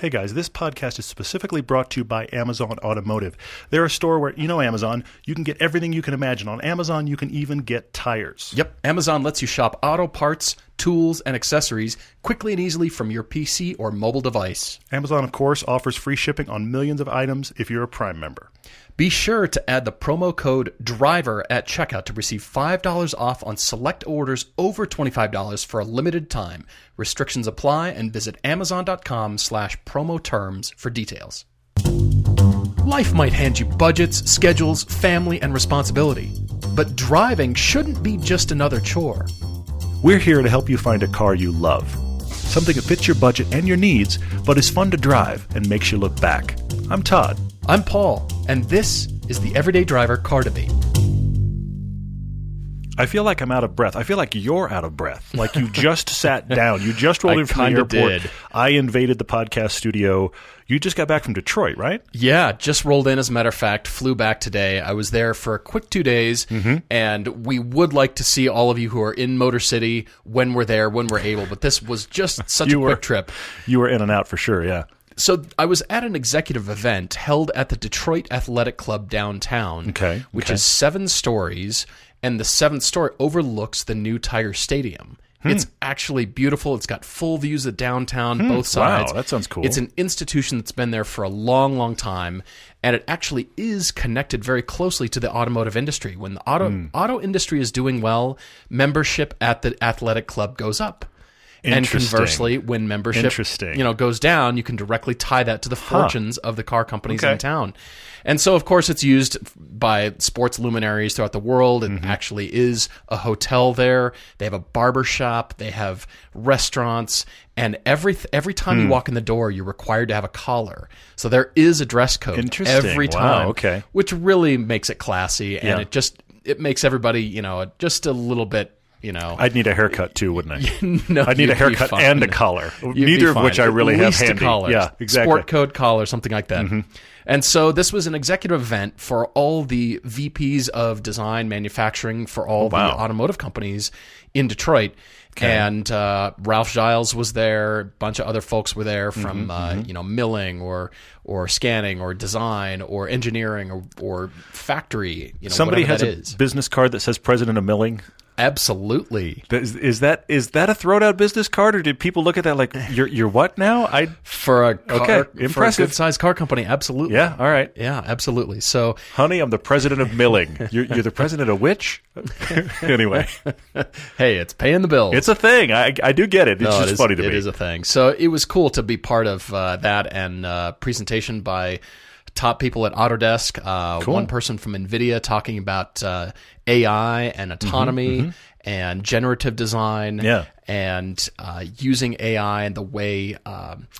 Hey guys, this podcast is specifically brought to you by Amazon Automotive. They're a store where, you know Amazon, you can get everything you can imagine. On Amazon, you can even get tires. Yep, Amazon lets you shop auto parts, tools, and accessories quickly and easily from your PC or mobile device. Amazon, of course, offers free shipping on millions of items if you're a Prime member. Be sure to add the promo code DRIVER at checkout to receive $5 off on select orders over $25 for a limited time. Restrictions apply and visit amazon.com/promoterms for details. Life might hand you budgets, schedules, family, and responsibility, but driving shouldn't be just another chore. We're here to help you find a car you love. Something that fits your budget and your needs, but is fun to drive and makes you look back. I'm Todd. I'm Paul, and this is the Everyday Driver Car Debate. I feel like I'm out of breath. I feel like you're out of breath. Like you just sat down. You just rolled in from the airport. Did. I invaded the podcast studio. You just got back from Detroit, right? Yeah, just rolled in, as a matter of fact. Flew back today. I was there for a quick 2 days, and we would like to see all of you who are in Motor City when we're there, when we're able. But this was just such a quick trip. You were in and out for sure, yeah. So I was at an executive event held at the Detroit Athletic Club downtown, which is 7 stories, and the 7th story overlooks the new Tiger Stadium. It's actually beautiful. It's got full views of downtown, both sides. Wow, that sounds cool. It's an institution that's been there for a long, long time, and it actually is connected very closely to the automotive industry. When the auto industry is doing well, membership at the athletic club goes up. And conversely, when membership goes down, you can directly tie that to the fortunes of the car companies in town. And so, of course, it's used by sports luminaries throughout the world. It actually is a hotel there. They have a barber shop. They have restaurants. And every time you walk in the door, you're required to have a collar. So there is a dress code every time, which really makes it classy. Yeah. And it makes everybody, just a little bit. I'd need a haircut too, wouldn't I? No, I'd need a haircut and a collar, neither of which I really have handy. Yeah, exactly. Sport coat collar, something like that. And so this was an executive event for all the VPs of design, manufacturing for all the automotive companies in Detroit. And Ralph Giles was there. A bunch of other folks were there from milling or scanning or design or engineering or factory. Somebody has a business card that says president of milling. Absolutely. Is that a throwdown business card, or did people look at that like you're what now? For a good sized car company, absolutely. Yeah, all right. Yeah, absolutely. So, honey, I'm the president of milling. You're the president of which? Anyway, hey, it's paying the bills. It's a thing. I do get it. It's funny to me. It is a thing. So it was cool to be part of that and presentation by top people at Autodesk, one person from Nvidia talking about AI and autonomy and generative design and using AI and the way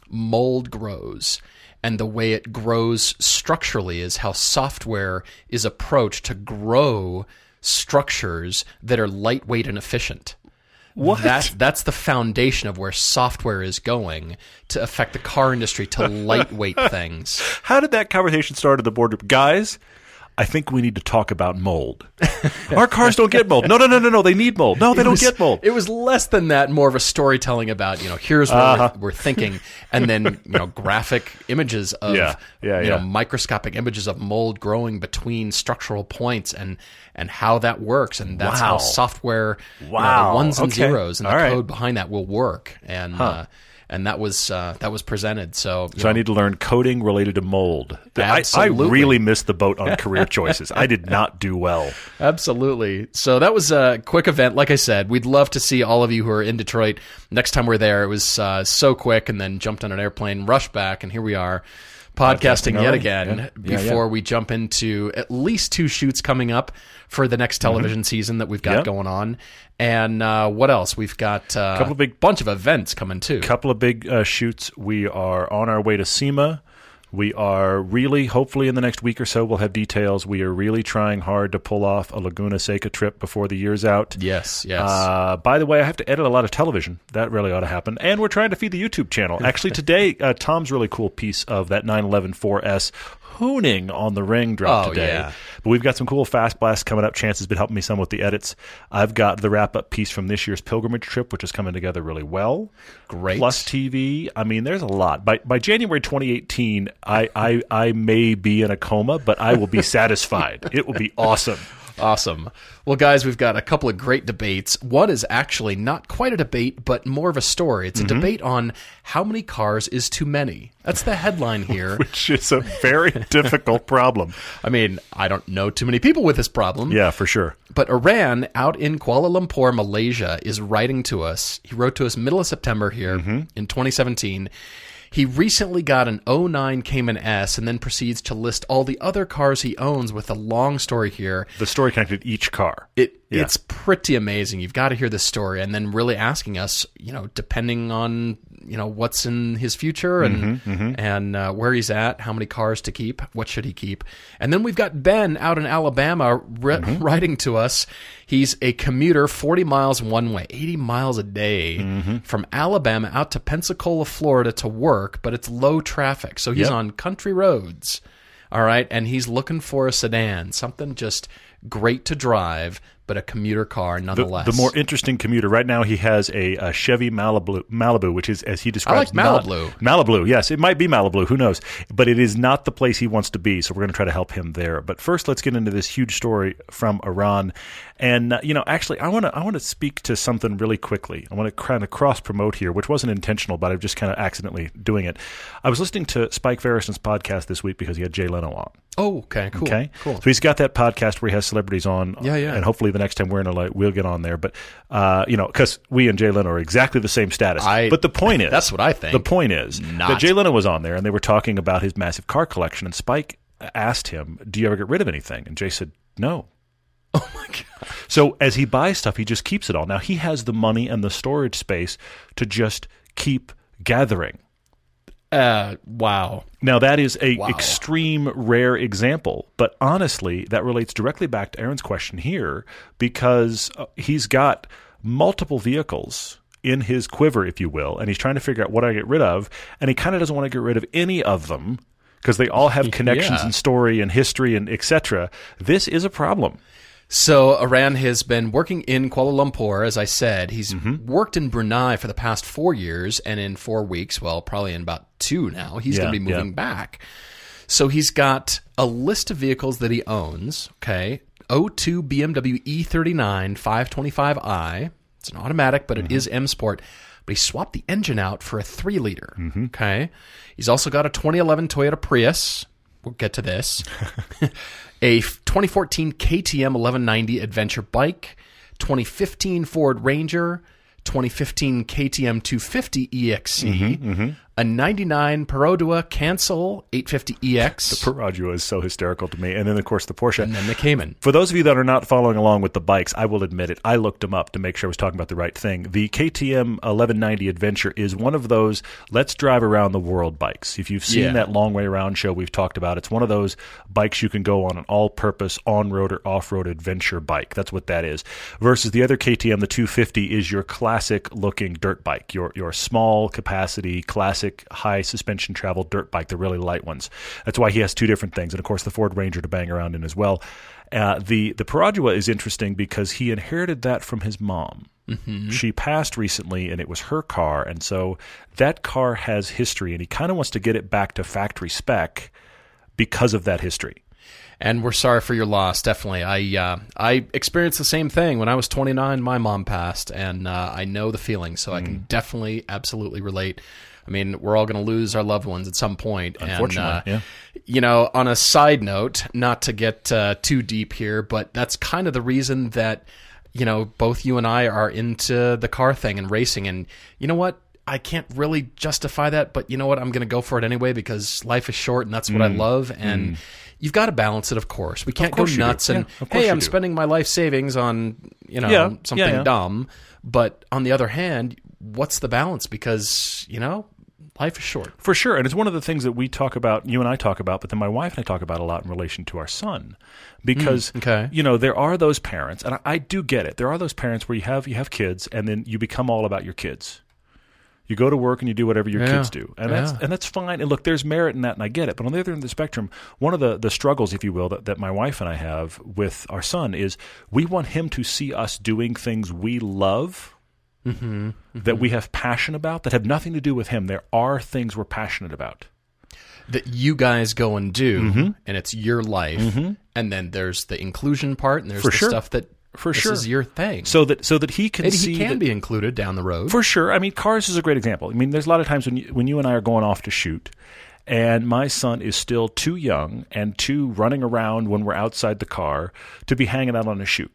mold grows. And the way it grows structurally is how software is approached to grow structures that are lightweight and efficient. What? That's the foundation of where software is going to affect the car industry to lightweight things. How did that conversation start at the boardroom? Guys, I think we need to talk about mold. Our cars don't get mold. No. They need mold. No, they don't get mold. It was less than that, more of a storytelling about, here's what we're thinking. And then, graphic images of, microscopic images of mold growing between structural points and how that works, and that's how software ones and zeros and the code behind that will work, and that was presented. So I need to learn coding related to mold. Absolutely. I really missed the boat on career choices. I did not do well. Absolutely. So that was a quick event. Like I said, we'd love to see all of you who are in Detroit next time we're there. It was so quick, and then jumped on an airplane, rushed back, and here we are. Podcasting yet again before we jump into at least 2 shoots coming up for the next television season that we've got going on. And what else? We've got a bunch of events coming too. Couple of big shoots. We are on our way to SEMA. We are really, hopefully in the next week or so, we'll have details. We are really trying hard to pull off a Laguna Seca trip before the year's out. Yes. By the way, I have to edit a lot of television. That really ought to happen. And we're trying to feed the YouTube channel. Actually, today, Tom's really cool piece of that 911 4S honing on the Ring drop today. Yeah. But we've got some cool Fast Blasts coming up. Chance has been helping me some with the edits. I've got the wrap-up piece from this year's pilgrimage trip, which is coming together really well. Great. Plus TV. I mean, there's a lot. By January 2018, I may be in a coma, but I will be satisfied. It will be awesome. Awesome. Well, guys, we've got a couple of great debates. One is actually not quite a debate, but more of a story. It's a debate on how many cars is too many. That's the headline here. Which is a very difficult problem. I mean, I don't know too many people with this problem. Yeah, for sure. But Aran out in Kuala Lumpur, Malaysia, is writing to us. He wrote to us middle of September here in 2017. He recently got an 09 Cayman S and then proceeds to list all the other cars he owns with a long story here. The story connected each car. It's pretty amazing. You've got to hear this story, and then really asking us, depending on, what's in his future and and where he's at, how many cars to keep, what should he keep. And then we've got Ben out in Alabama writing to us. He's a commuter, 40 miles one way, 80 miles a day from Alabama out to Pensacola, Florida to work, but it's low traffic. So he's on country roads. All right. And he's looking for a sedan, something just great to drive, but a commuter car nonetheless. The more interesting commuter. Right now he has a Chevy Malibu, which is, as he describes, I like Malibu. Malibu, yes. It might be Malibu. Who knows? But it is not the place he wants to be, so we're going to try to help him there. But first, let's get into this huge story from Iran. And, actually, I want to speak to something really quickly. I want to kind of cross-promote here, which wasn't intentional, but I'm just kind of accidentally doing it. I was listening to Spike Verrison's podcast this week because he had Jay Leno on. Oh, okay, cool. Okay? Cool. So he's got that podcast where he has celebrities on. Yeah, yeah. And hopefully the next time we're in a light, we'll get on there. But, because we and Jay Leno are exactly the same status. But the point is. That's what I think. The point is that Jay Leno was on there, and they were talking about his massive car collection. And Spike asked him, do you ever get rid of anything? And Jay said, no. Oh, my God. So as he buys stuff, he just keeps it all. Now, he has the money and the storage space to just keep gathering. Wow. Now, that is an extreme rare example, but honestly, that relates directly back to Aaron's question here, because he's got multiple vehicles in his quiver, if you will, and he's trying to figure out what I get rid of, and he kind of doesn't want to get rid of any of them because they all have connections and story and history and etc. This is a problem. So Aran has been working in Kuala Lumpur, as I said. He's worked in Brunei for the past 4 years, and in 4 weeks, well, probably in about two now, he's going to be moving back. So he's got a list of vehicles that he owns, okay? 02 BMW E39 525i. It's an automatic, but it is M Sport. But he swapped the engine out for a 3-liter, okay? He's also got a 2011 Toyota Prius. We'll get to this. A 2014 KTM 1190 adventure bike, 2015 Ford Ranger, 2015 KTM 250 EXC, a 99 Perodua Cancel 850 EX. The Perodua is so hysterical to me. And then, of course, the Porsche. And then the Cayman. For those of you that are not following along with the bikes, I will admit it. I looked them up to make sure I was talking about the right thing. The KTM 1190 Adventure is one of those let's drive around the world bikes. If you've seen that Long Way Around show we've talked about, it's one of those bikes you can go on an all-purpose on-road or off-road adventure bike. That's what that is. Versus the other KTM, the 250, is your classic-looking dirt bike, your small-capacity, classic, high suspension travel dirt bike, the really light ones. That's why he has two different things. And of course, the Ford Ranger to bang around in as well. The Perodua is interesting because he inherited that from his mom. She passed recently and it was her car. And so that car has history and he kind of wants to get it back to factory spec because of that history. And we're sorry for your loss, definitely. I experienced the same thing. When I was 29, my mom passed, and I know the feeling. So I can definitely, absolutely relate. I mean, we're all going to lose our loved ones at some point. Unfortunately, and, on a side note, not to get too deep here, but that's kind of the reason that, both you and I are into the car thing and racing. And you know what? I can't really justify that, but you know what? I'm going to go for it anyway because life is short and that's what I love. And you've got to balance it, of course. We can't go nuts and, hey, I'm spending my life savings on, something dumb. But on the other hand, what's the balance? Because, life is short. For sure. And it's one of the things that we talk about, you and I talk about, but then my wife and I talk about a lot in relation to our son. Because, there are those parents, and I do get it. There are those parents where you have kids and then you become all about your kids. You go to work and you do whatever your kids do. And that's fine. And look, there's merit in that, and I get it. But on the other end of the spectrum, one of the struggles, if you will, that my wife and I have with our son is we want him to see us doing things we love, that we have passion about, that have nothing to do with him. There are things we're passionate about. That you guys go and do, and it's your life. And then there's the inclusion part, and there's stuff that is your thing. So that he can see. He can be included down the road. For sure. I mean, cars is a great example. I mean, there's a lot of times when you and I are going off to shoot, and my son is still too young and too running around when we're outside the car to be hanging out on a shoot.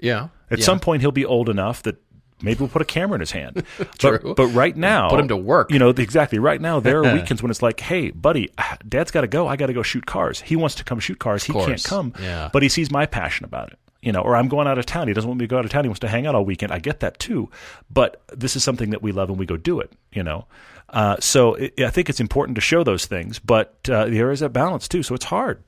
Yeah. At some point, he'll be old enough that maybe we'll put a camera in his hand. But right now... Put him to work. You know, exactly. Right now, there are weekends when it's like, hey, buddy, Dad's got to go. I got to go shoot cars. He wants to come shoot cars. He can't come. Yeah. But he sees my passion about it. You know, or I'm going out of town. He doesn't want me to go out of town. He wants to hang out all weekend. I get that too. But this is something that we love and we go do it, you know. I think it's important to show those things, but there is a balance too, so it's hard.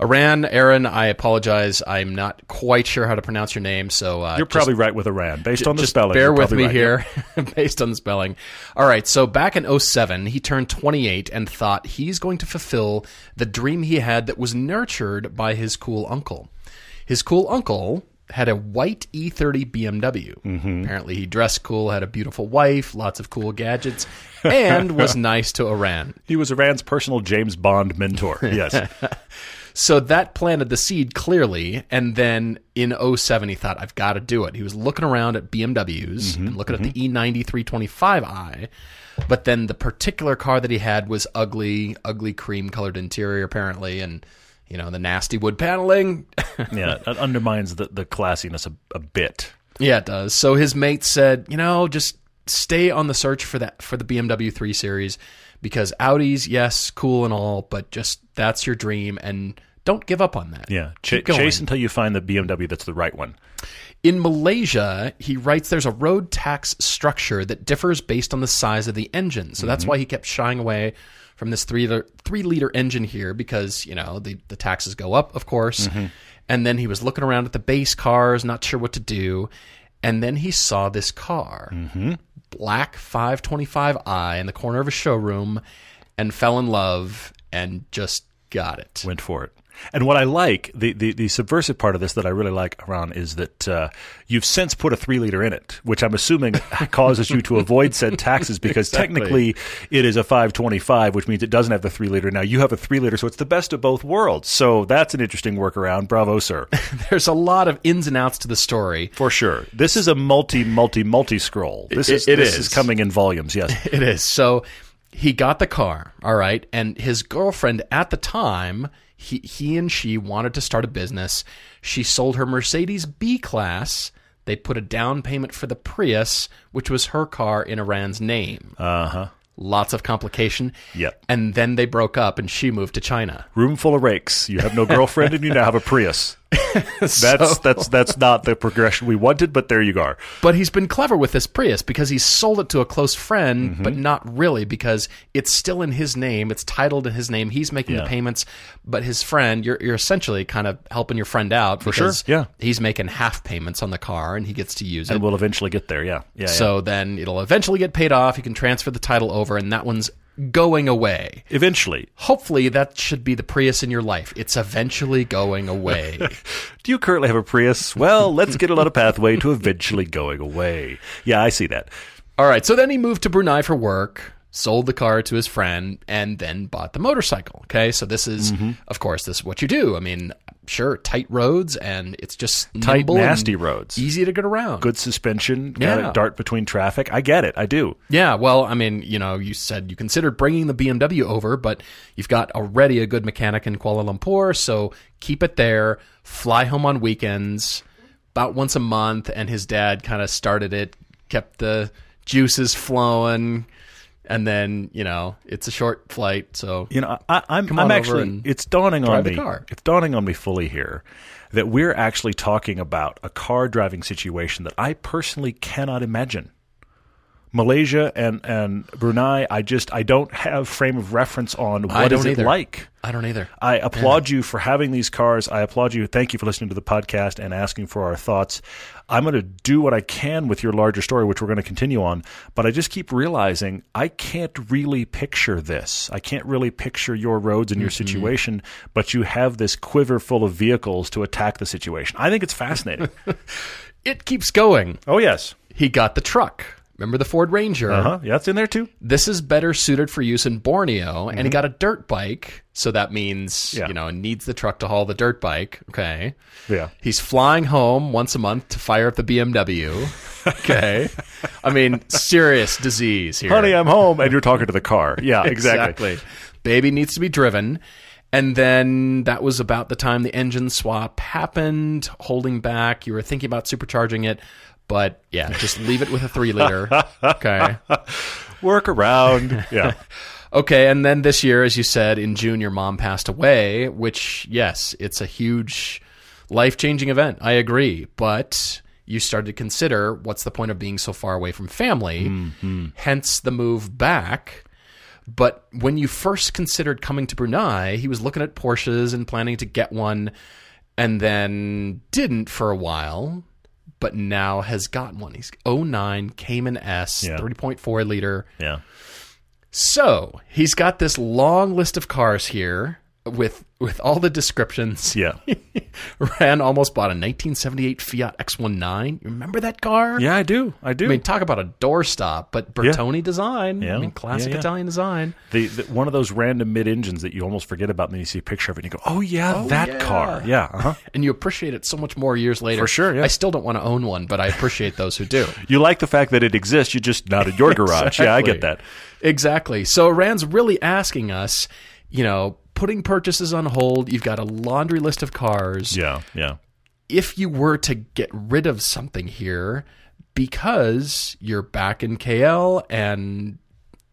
Aran, I apologize. I'm not quite sure how to pronounce your name, so you're probably right with Aran, based on the spelling. Bear with me here, based on the spelling. All right, so back in 2007, he turned 28 and thought he's going to fulfill the dream he had that was nurtured by his cool uncle. His cool uncle had a white E30 BMW. Apparently he dressed cool, had a beautiful wife, lots of cool gadgets, and was nice to Aran. He was Aran's personal James Bond mentor, yes. So that planted the seed clearly, and then in 2007 he thought, I've got to do it. He was looking around at BMWs and looking at the E90 325i, but then the particular car that he had was ugly cream-colored interior apparently, and... You know, the nasty wood paneling. That undermines the classiness a bit. Yeah, it does. So his mate said, you know, just stay on the search for the BMW 3 Series, because Audis, yes, cool and all, but just that's your dream, and don't give up on that. Yeah, chase until you find the BMW that's the right one. In Malaysia, he writes there's a road tax structure that differs based on the size of the engine. So that's why he kept shying away from this three-liter engine here, because, you know, the taxes go up, of course. And then he was looking around at the base cars, not sure what to do. And then he saw this car, black 525i in the corner of a showroom, and fell in love and just got it. Went for it. And what I like, the subversive part of this that I really like, Aran, is that you've since put a 3-liter in it, which I'm assuming causes you to avoid said taxes, because technically it is a 525, which means it doesn't have the 3-liter. Now you have a 3-liter, so it's the best of both worlds. So that's an interesting workaround. Bravo, sir. There's a lot of ins and outs to the story. For sure. This is a multi scroll. This is coming in volumes, yes. It is. So he got the car, all right, and his girlfriend at the time... He and she wanted to start a business. She sold her Mercedes B-Class. They put a down payment for the Prius, which was her car, in Aran's name. Lots of complication. Yep. And then they broke up, and she moved to China. Room full of rakes. You have no girlfriend, and you now have a Prius. That's not the progression we wanted, but there you are. But he's been clever with this Prius, because he's sold it to a close friend, but not really, because it's still in his name. It's titled in his name. He's making the payments, but his friend, you're essentially kind of helping your friend out, because he's making half payments on the car, and he gets to use it. And we'll eventually get there, So then it'll eventually get paid off. You can transfer the title over. And that one's going away. Eventually. Hopefully that should be the Prius in your life. It's eventually going away. Do you currently have a Prius? Well, let's get on a pathway to eventually going away. Yeah, I see that. All right. So then he moved to Brunei for work, sold the car to his friend, and then bought the motorcycle. Okay. So this is, of course, this is what you do. I mean, sure, tight roads, and it's just tight, nasty roads. Easy to get around. Good suspension. Gotta dart between traffic. I get it. I do. Yeah. Well, I mean, you know, you said you considered bringing the BMW over, but you've got already a good mechanic in Kuala Lumpur, so keep it there. Fly home on weekends, about once a month, and his dad kind of started it, kept the juices flowing. And then, you know, it's a short flight, so you know, I'm actually, it's dawning on me. It's dawning on me fully here that we're actually talking about a car driving situation that I personally cannot imagine. Malaysia and Brunei, I don't have frame of reference on what is it like. I don't either. I applaud you for having these cars. I applaud you. Thank you for listening to the podcast and asking for our thoughts. I'm going to do what I can with your larger story, which we're going to continue on. But I just keep realizing I can't really picture this. I can't really picture your roads and your situation, but you have this quiver full of vehicles to attack the situation. I think it's fascinating. It keeps going. Oh, yes. He got the truck. Remember the Ford Ranger? Uh-huh. Yeah, it's in there too. This is better suited for use in Borneo, and he got a dirt bike, so that means, you know, needs the truck to haul the dirt bike. Okay. Yeah. He's flying home once a month to fire up the BMW. Okay. I mean, serious disease here. Honey, I'm home, and you're talking to the car. Yeah, exactly. Baby needs to be driven. And then that was about the time the engine swap happened, holding back. You were thinking about supercharging it. But, yeah, just leave it with a 3-liter, okay? Work around, yeah. Okay, and then this year, as you said, in June, your mom passed away, which, yes, it's a huge life-changing event. I agree, but you started to consider what's the point of being so far away from family, hence the move back. But when you first considered coming to Brunei, he was looking at Porsches and planning to get one and then didn't for a while, but now has gotten one. He's 09 Cayman S, 3.4 liter. Yeah. So he's got this long list of cars here with all the descriptions. Yeah. Ran almost bought a 1978 Fiat X19. You remember that car? Yeah, I do. I mean, talk about a doorstop, but Bertone design. Yeah. I mean, classic Italian design. The one of those random mid-engines that you almost forget about, and then you see a picture of it, and you go, oh, that car. Yeah. Uh-huh. And you appreciate it so much more years later. For sure, yeah. I still don't want to own one, but I appreciate those who do. You like the fact that it exists. You just not in your garage. Exactly. Yeah, I get that. Exactly. So Rand's really asking us, you know, putting purchases on hold, you've got a laundry list of cars. Yeah, yeah. If you were to get rid of something here because you're back in KL and,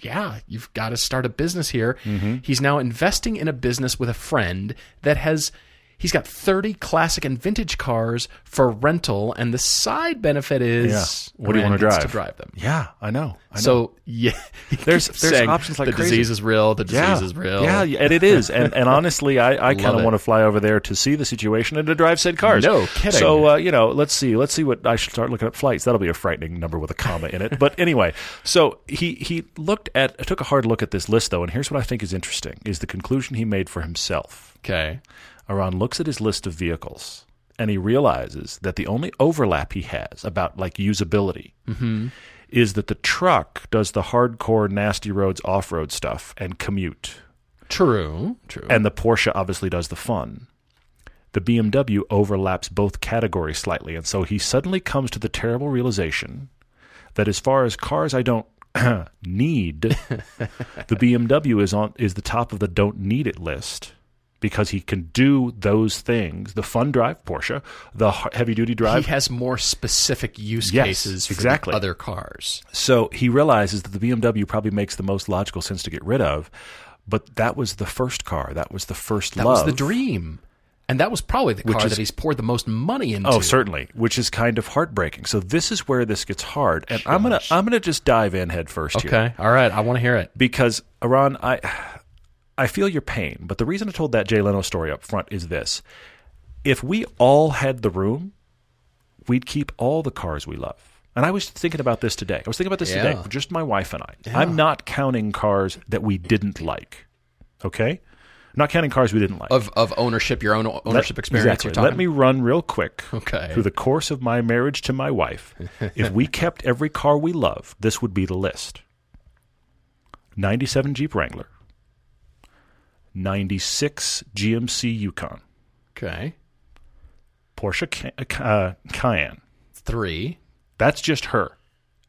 yeah, you've got to start a business here. Mm-hmm. He's now investing in a business with a friend that has – he's got 30 classic and vintage cars for rental, and the side benefit is – what do you want to drive? To drive them. Yeah, I know. So, yeah. There's options like the crazy. The disease is real. Yeah, and it is. And honestly, I kind of want to fly over there to see the situation and to drive said cars. No kidding. So, you know, let's see what I should start looking up flights. That'll be a frightening number with a comma in it. But anyway, so he took a hard look at this list, though, and here's what I think is interesting, is the conclusion he made for himself. Okay. Aran looks at his list of vehicles, and he realizes that the only overlap he has about, like, usability is that the truck does the hardcore nasty roads off-road stuff and commute. True. And the Porsche obviously does the fun. The BMW overlaps both categories slightly, and so he suddenly comes to the terrible realization that as far as cars I don't need, the BMW is the top of the don't need it list. Because he can do those things, the fun drive Porsche, the heavy-duty drive. He has more specific use cases for the other cars. So he realizes that the BMW probably makes the most logical sense to get rid of, but that was the first car. That was the first love. That was the dream. And that was probably the car that he's poured the most money into. Oh, certainly, which is kind of heartbreaking. So this is where this gets hard. And I'm gonna just dive in head first here. Okay, all right, I want to hear it. Because, Aran, I feel your pain, but the reason I told that Jay Leno story up front is this. If we all had the room, we'd keep all the cars we love. And I was thinking about this today. Today, just my wife and I. Yeah. I'm not counting cars that we didn't like, okay? Not counting cars we didn't like. Of ownership, your own ownership experience you're talking. Let me run real quick through the course of my marriage to my wife. If we kept every car we love, this would be the list. 97 Jeep Wrangler. 96 GMC Yukon. Okay. Porsche Cayman. 3. That's just her.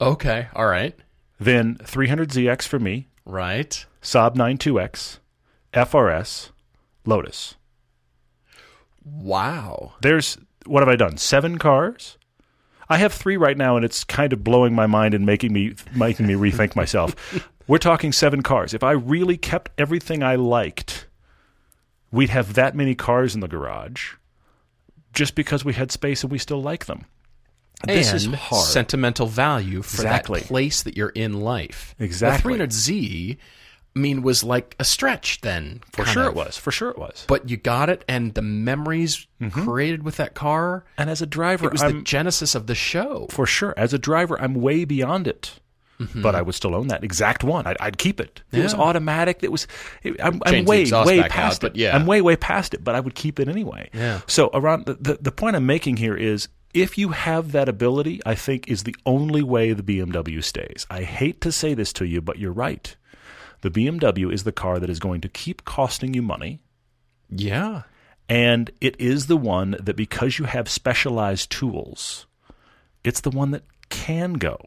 Okay. All right. Then 300ZX for me. Right. Saab 92X. FRS. Lotus. Wow. What have I done? 7 cars? I have 3 right now, and it's kind of blowing my mind and making me rethink myself. We're talking 7 cars. If I really kept everything I liked, we'd have that many cars in the garage just because we had space and we still like them. This is hard. Sentimental value for that place that you're in life. Exactly. The 300Z, I mean, was like a stretch then. For sure it was. But you got it, and the memories created with that car. And as a driver, it was the genesis of the show. For sure. As a driver, I'm way beyond it. Mm-hmm. But I would still own that exact one. I'd keep it. It was automatic. I'm way past it, but I would keep it anyway. Yeah. So Aran, the point I'm making here is, if you have that ability, I think is the only way the BMW stays. I hate to say this to you, but you're right. The BMW is the car that is going to keep costing you money. Yeah. And it is the one that, because you have specialized tools, it's the one that can go.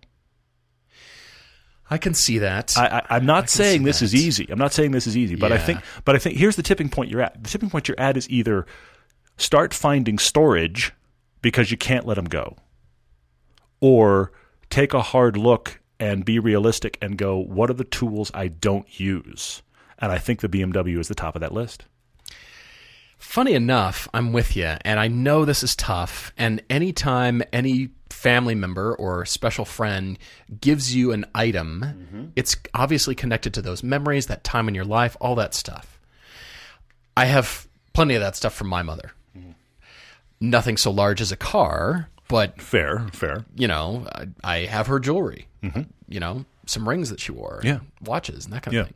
I can see that. I'm not saying this is easy, but I think here's the tipping point you're at. The tipping point you're at is either start finding storage because you can't let them go, or take a hard look and be realistic and go, what are the tools I don't use? And I think the BMW is the top of that list. Funny enough, I'm with you, and I know this is tough, and anytime any family member or special friend gives you an item, it's obviously connected to those memories, that time in your life, all that stuff. I have plenty of that stuff from my mother. Mm-hmm. Nothing so large as a car, but... Fair. You know, I have her jewelry, you know, some rings that she wore, and watches, and that kind of thing.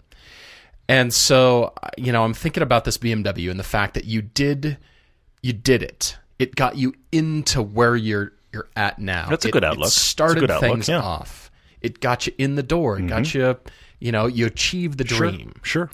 And so, you know, I'm thinking about this BMW and the fact that you did it. It got you into where you're at now. That's a good outlook. It started things off. It got you in the door. It got you, you know, you achieved the dream. Sure.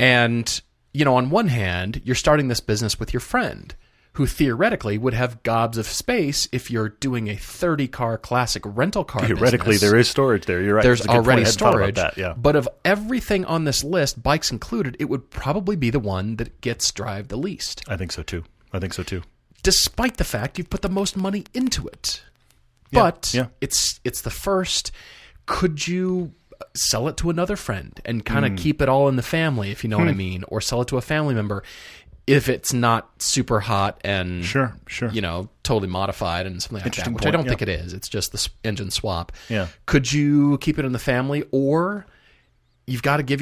And, you know, on one hand, you're starting this business with your friend, who theoretically would have gobs of space if you're doing a 30-car classic rental car business. Theoretically, there is storage there. You're right. There's already storage. But of everything on this list, bikes included, it would probably be the one that gets drive the least. I think so, too. Despite the fact you've put the most money into it. But it's the first. Could you sell it to another friend and kind of keep it all in the family, if you know what I mean, or sell it to a family member? If it's not super hot and, you know, totally modified and something like that, which I don't think it is. It's just the engine swap. Yeah. Could you keep it in the family, or you've got to give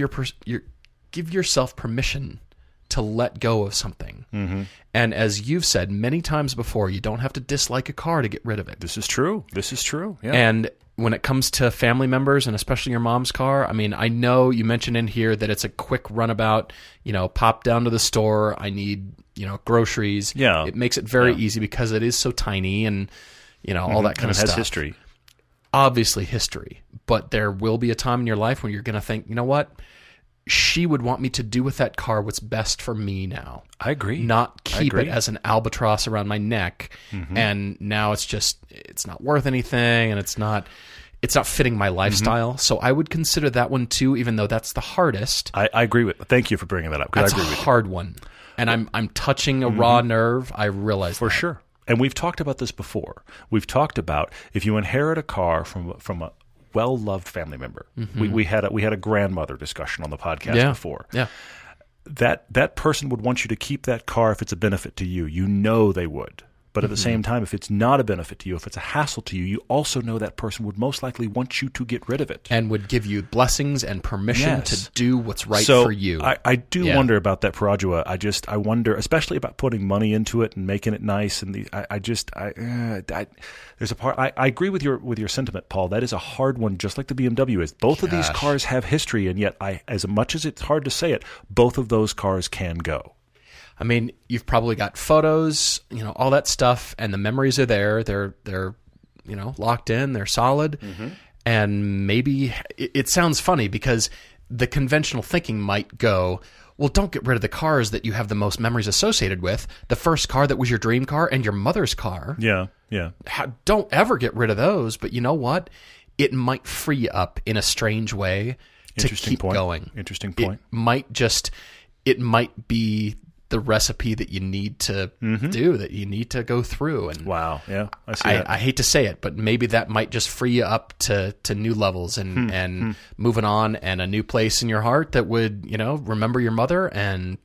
give yourself permission to let go of something? Mm-hmm. And as you've said many times before, you don't have to dislike a car to get rid of it. This is true. Yeah. And when it comes to family members, and especially your mom's car, I mean, I know you mentioned in here that it's a quick runabout, you know, pop down to the store, I need, you know, groceries. Yeah. It makes it very easy because it is so tiny and, you know, all that kind of stuff. It has history. Obviously history. But there will be a time in your life when you're going to think, you know what? She would want me to do with that car what's best for me now. I agree. Not keep it as an albatross around my neck, and now it's not worth anything, and it's not fitting my lifestyle. So I would consider that one too, even though that's the hardest. I agree with. Thank you for bringing that up. That's I agree with a hard one, and I'm touching a raw nerve. I realize for sure. And we've talked about this before. We've talked about if you inherit a car from a well-loved family member. Mm-hmm. We had a grandmother discussion on the podcast before. Yeah. That person would want you to keep that car if it's a benefit to you. You know they would. But at the same time, if it's not a benefit to you, if it's a hassle to you, you also know that person would most likely want you to get rid of it. And would give you blessings and permission to do what's right for you. I do wonder about that Paragua. I wonder, especially about putting money into it and making it nice. And there's a part, I agree with your sentiment, Paul. That is a hard one, just like the BMW is. Both of these cars have history, and yet as much as it's hard to say it, both of those cars can go. I mean, you've probably got photos, you know, all that stuff, and the memories are there. They're you know, locked in. They're solid, and maybe it sounds funny because the conventional thinking might go, well, don't get rid of the cars that you have the most memories associated with. The first car that was your dream car and your mother's car. Yeah. Don't ever get rid of those. But you know what? It might free up in a strange way to keep going. Interesting point. It might be the recipe that you need to do, that you need to go through. And wow, yeah, I see that. I hate to say it, but maybe that might just free you up to new levels and moving on, and a new place in your heart that would, you know, remember your mother and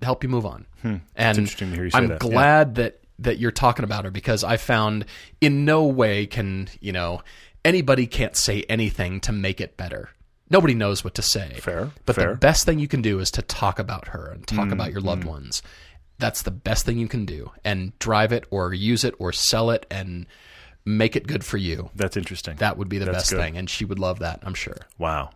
help you move on. And it's interesting to hear you say that. I'm glad that that you're talking about her, because I found in no way can, you know, anybody can't say anything to make it better. Nobody knows what to say. Fair. The best thing you can do is to talk about her and talk about your loved ones. That's the best thing you can do, and drive it or use it or sell it and make it good for you. That's interesting. That would be the best thing, and she would love that, I'm sure. Wow.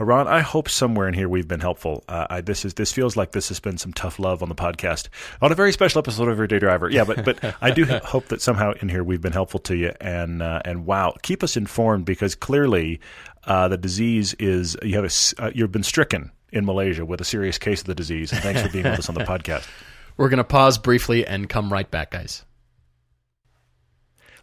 Aran, I hope somewhere in here we've been helpful. This feels like this has been some tough love on the podcast, on a very special episode of Everyday Driver. Yeah, but I do hope that somehow in here we've been helpful to you, and wow, keep us informed, because clearly the disease is you've been stricken in Malaysia with a serious case of the disease, and thanks for being with us on the podcast. We're going to pause briefly and come right back, guys.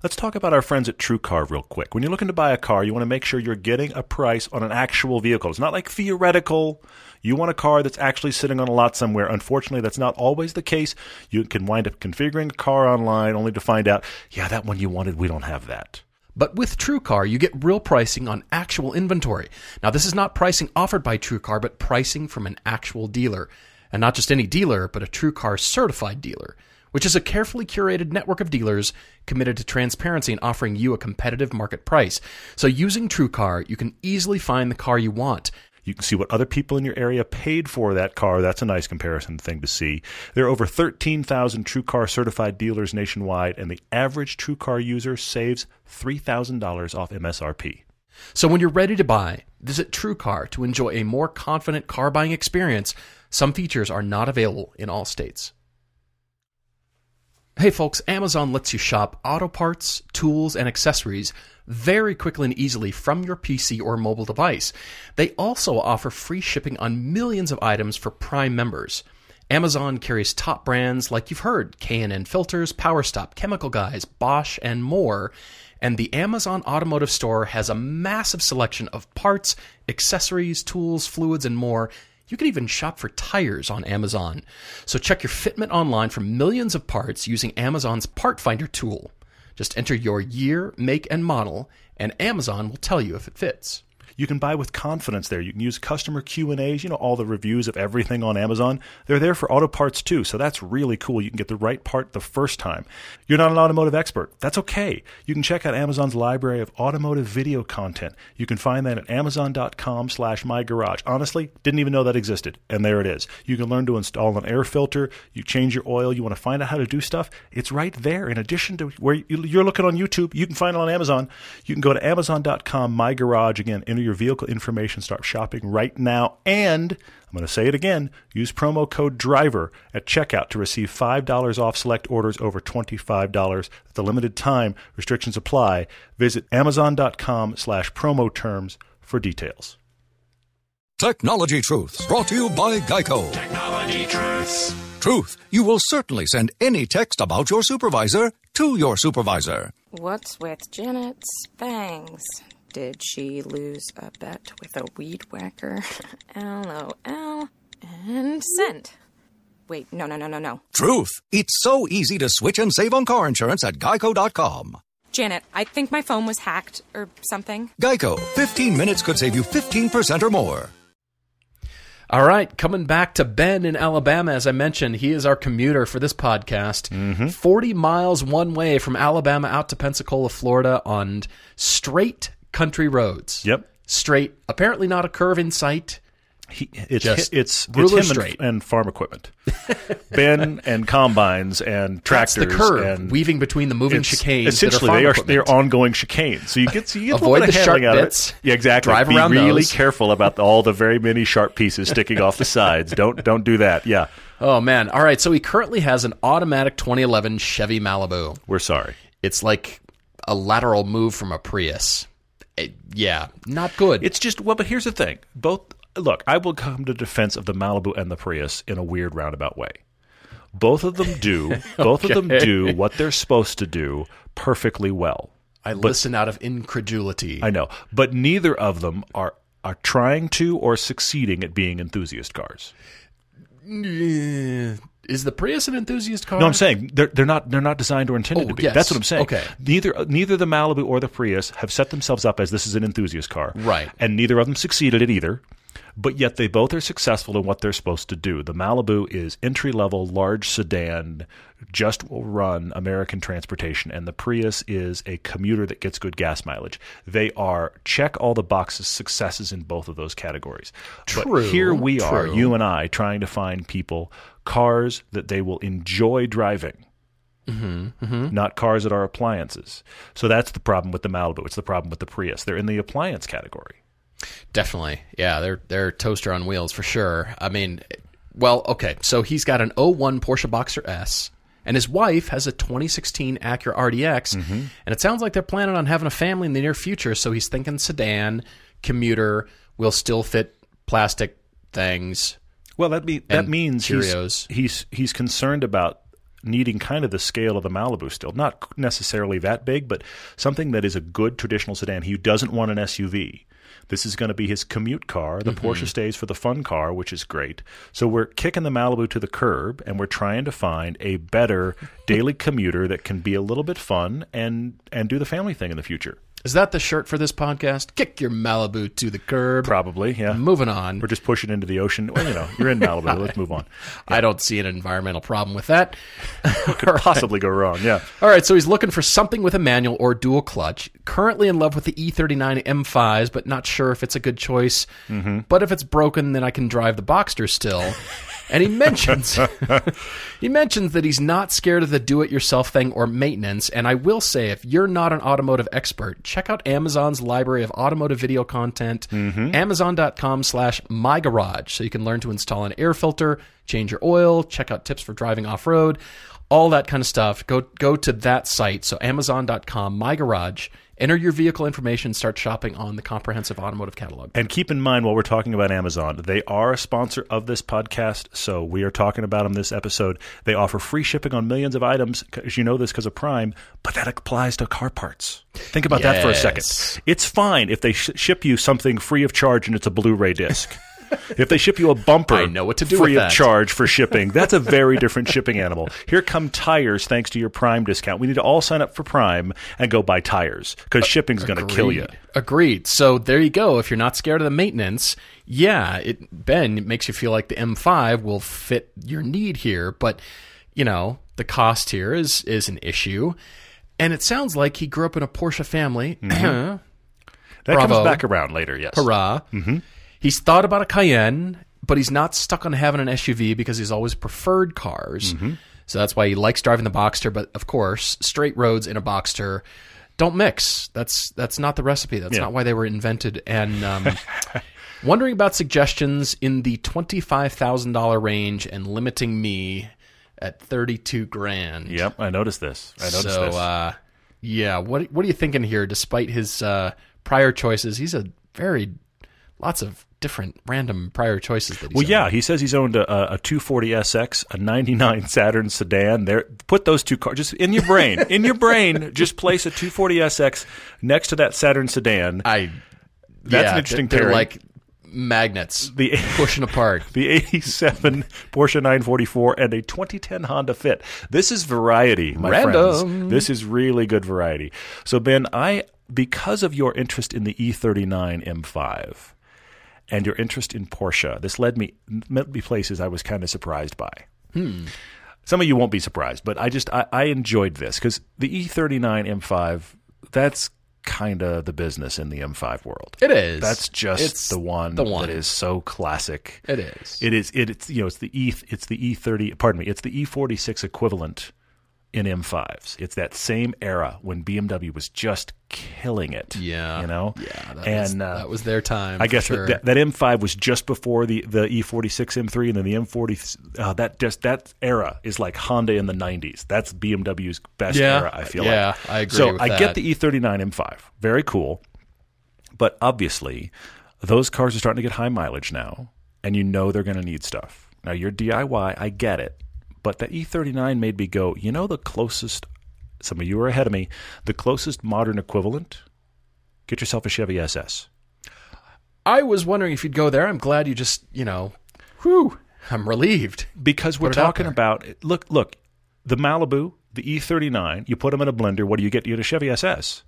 Let's talk about our friends at TrueCar real quick. When you're looking to buy a car, you want to make sure you're getting a price on an actual vehicle. It's not like theoretical. You want a car that's actually sitting on a lot somewhere. Unfortunately, that's not always the case. You can wind up configuring a car online only to find out, yeah, that one you wanted, we don't have that. But with TrueCar, you get real pricing on actual inventory. Now, this is not pricing offered by TrueCar, but pricing from an actual dealer. And not just any dealer, but a TrueCar certified dealer, which is a carefully curated network of dealers committed to transparency and offering you a competitive market price. So using TrueCar, you can easily find the car you want. You can see what other people in your area paid for that car. That's a nice comparison thing to see. There are over 13,000 TrueCar certified dealers nationwide, and the average TrueCar user saves $3,000 off MSRP. So when you're ready to buy, visit TrueCar to enjoy a more confident car buying experience. Some features are not available in all states. Hey folks, Amazon lets you shop auto parts, tools, and accessories very quickly and easily from your PC or mobile device. They also offer free shipping on millions of items for Prime members. Amazon carries top brands like you've heard, K&N Filters, PowerStop, Chemical Guys, Bosch, and more. And the Amazon Automotive Store has a massive selection of parts, accessories, tools, fluids, and more. You can even shop for tires on Amazon. So check your fitment online for millions of parts using Amazon's Part Finder tool. Just enter your year, make, and model, and Amazon will tell you if it fits. You can buy with confidence there. You can use customer Q&As, all the reviews of everything on Amazon. They're there for auto parts too, so that's really cool. You can get the right part the first time. You're not an automotive expert. That's okay. You can check out Amazon's library of automotive video content. You can find that at amazon.com/mygarage. Honestly, didn't even know that existed, and there it is. You can learn to install an air filter. You change your oil. You want to find out how to do stuff. It's right there. In addition to where you're looking on YouTube, you can find it on Amazon. You can go to amazon.com/mygarage. Again, enter your vehicle information, start shopping right now, and I'm going to say it again, use promo code DRIVER at checkout to receive $5 off select orders over $25. At the limited time, restrictions apply. Visit amazon.com/promoterms for details. Technology Truths, brought to you by Geico. Technology Truths. Truth, you will certainly send any text about your supervisor to your supervisor. What's with Janet's bangs? Did she lose a bet with a weed whacker? LOL and send. Wait, no. Truth! It's so easy to switch and save on car insurance at geico.com. Janet, I think my phone was hacked or something. Geico, 15 minutes could save you 15% or more. All right, coming back to Ben in Alabama. As I mentioned, he is our commuter for this podcast. 40 miles one way from Alabama out to Pensacola, Florida on straight country roads. Yep. Straight. Apparently not a curve in sight. It's him and farm equipment. Ben and combines and tractors. That's the curve, and weaving between the moving chicanes. Essentially, that are farm they're ongoing chicanes. So you get avoid a little bit of handling out of it. Yeah, exactly. Drive around those. Be really careful about all the very many sharp pieces sticking off the sides. Don't do that. Yeah. Oh man. All right. So he currently has an automatic 2011 Chevy Malibu. We're sorry. It's like a lateral move from a Prius. Yeah, not good. It's just, well, but here's the thing. Look, I will come to defense of the Malibu and the Prius in a weird roundabout way. Both of them do, both of them do what they're supposed to do perfectly well. Listen out of incredulity. I know, but neither of them are trying to or succeeding at being enthusiast cars. Is the Prius an enthusiast car? No, I'm saying they're not designed or intended to be. Yes. That's what I'm saying. Okay. Neither the Malibu or the Prius have set themselves up as this is an enthusiast car. Right. And neither of them succeeded at either. but yet they both are successful in what they're supposed to do. The Malibu is entry-level, large sedan, just will run American transportation, and the Prius is a commuter that gets good gas mileage. They are, check all the boxes, successes in both of those categories. True. But here we are, you and I, trying to find people cars that they will enjoy driving. Mm-hmm, mm-hmm. Not cars that are appliances. So that's the problem with the Malibu. It's the problem with the Prius. They're in the appliance category. Definitely. Yeah, they're toaster on wheels for sure. I mean, well, okay. So he's got an 01 Porsche Boxer S, and his wife has a 2016 Acura RDX, mm-hmm. and it sounds like they're planning on having a family in the near future, so he's thinking sedan, commuter, will still fit plastic things. Well, that means he's concerned about needing kind of the scale of the Malibu still. Not necessarily that big, but something that is a good traditional sedan. He doesn't want an SUV. This is going to be his commute car. The mm-hmm. Porsche stays for the fun car, which is great. So we're kicking the Malibu to the curb, and we're trying to find a better daily commuter that can be a little bit fun and do the family thing in the future. Is that the shirt for this podcast? Kick your Malibu to the curb. Probably, yeah. Moving on. Or just push it into the ocean. Well, you know, you're in Malibu. Let's move on. Yeah. I don't see an environmental problem with that. What could possibly go wrong, yeah. All right, so he's looking for something with a manual or dual clutch. Currently in love with the E39 M5s, but not sure if it's a good choice. Mm-hmm. But if it's broken, then I can drive the Boxster still. And he mentions that he's not scared of the do-it-yourself thing or maintenance. And I will say, if you're not an automotive expert, check out Amazon's library of automotive video content, mm-hmm. amazon.com/mygarage, so you can learn to install an air filter, change your oil, check out tips for driving off-road, all that kind of stuff. Go to that site, so amazon.com/mygarage. Enter your vehicle information, start shopping on the comprehensive automotive catalog. And keep in mind, while we're talking about Amazon, they are a sponsor of this podcast, so we are talking about them this episode. They offer free shipping on millions of items, as you know this because of Prime, but that applies to car parts. Think about that for a second. It's fine if they ship you something free of charge and it's a Blu-ray disc. If they ship you a bumper, I know what to do free with that. Of charge for shipping, that's a very different shipping animal. Here come tires thanks to your Prime discount. We need to all sign up for Prime and go buy tires because shipping's going to kill you. Agreed. So there you go. If you're not scared of the maintenance, it makes you feel like the M5 will fit your need here. But, you know, the cost here is an issue. And it sounds like he grew up in a Porsche family. Mm-hmm. That Bravo. Comes back around later, yes. Hurrah. Mm-hmm. He's thought about a Cayenne, but he's not stuck on having an SUV because he's always preferred cars. Mm-hmm. So that's why he likes driving the Boxster. But, of course, straight roads in a Boxster don't mix. That's not the recipe. That's not why they were invented. And wondering about suggestions in the $25,000 range and limiting me at $32,000. Yep, I noticed this. So, what are you thinking here? Despite his prior choices, he's a very... Lots of different random prior choices. That he's owned. Yeah, he says he's owned a 240 SX, a 99 Saturn sedan. There, put those two cars just in your brain. In your brain, just place a 240 SX next to that Saturn sedan. An interesting pairing. Like magnets, pushing apart. The 87 Porsche 944 and a 2010 Honda Fit. This is variety, my friends. This is really good variety. So Ben, because of your interest in the E39 M5. And your interest in Porsche, this led me places I was kind of surprised by. Some of you won't be surprised, but I enjoyed this because the E39 M5, that's kind of the business in the M5 world. It is. That's just the one that is so classic. It is. It is. It's you know it's the E30. Pardon me. It's the E46 equivalent in M5s. It's that same era when BMW was just killing it. Yeah. You know? Yeah. That was their time. I guess that M5 was just before the E46 M3 and then the M40. That era is like Honda in the 90s. That's BMW's best era, I feel like. Yeah, I agree with that. So I get the E39 M5. Very cool. But obviously, those cars are starting to get high mileage now, and you know they're going to need stuff. Now, your DIY, I get it. But the E39 made me go, you know, the closest, some of you are ahead of me, the closest modern equivalent, get yourself a Chevy SS. I was wondering if you'd go there. I'm glad you just, I'm relieved. Because we're talking about, look, the Malibu, the E39, you put them in a blender, what do you get? You get a Chevy SS.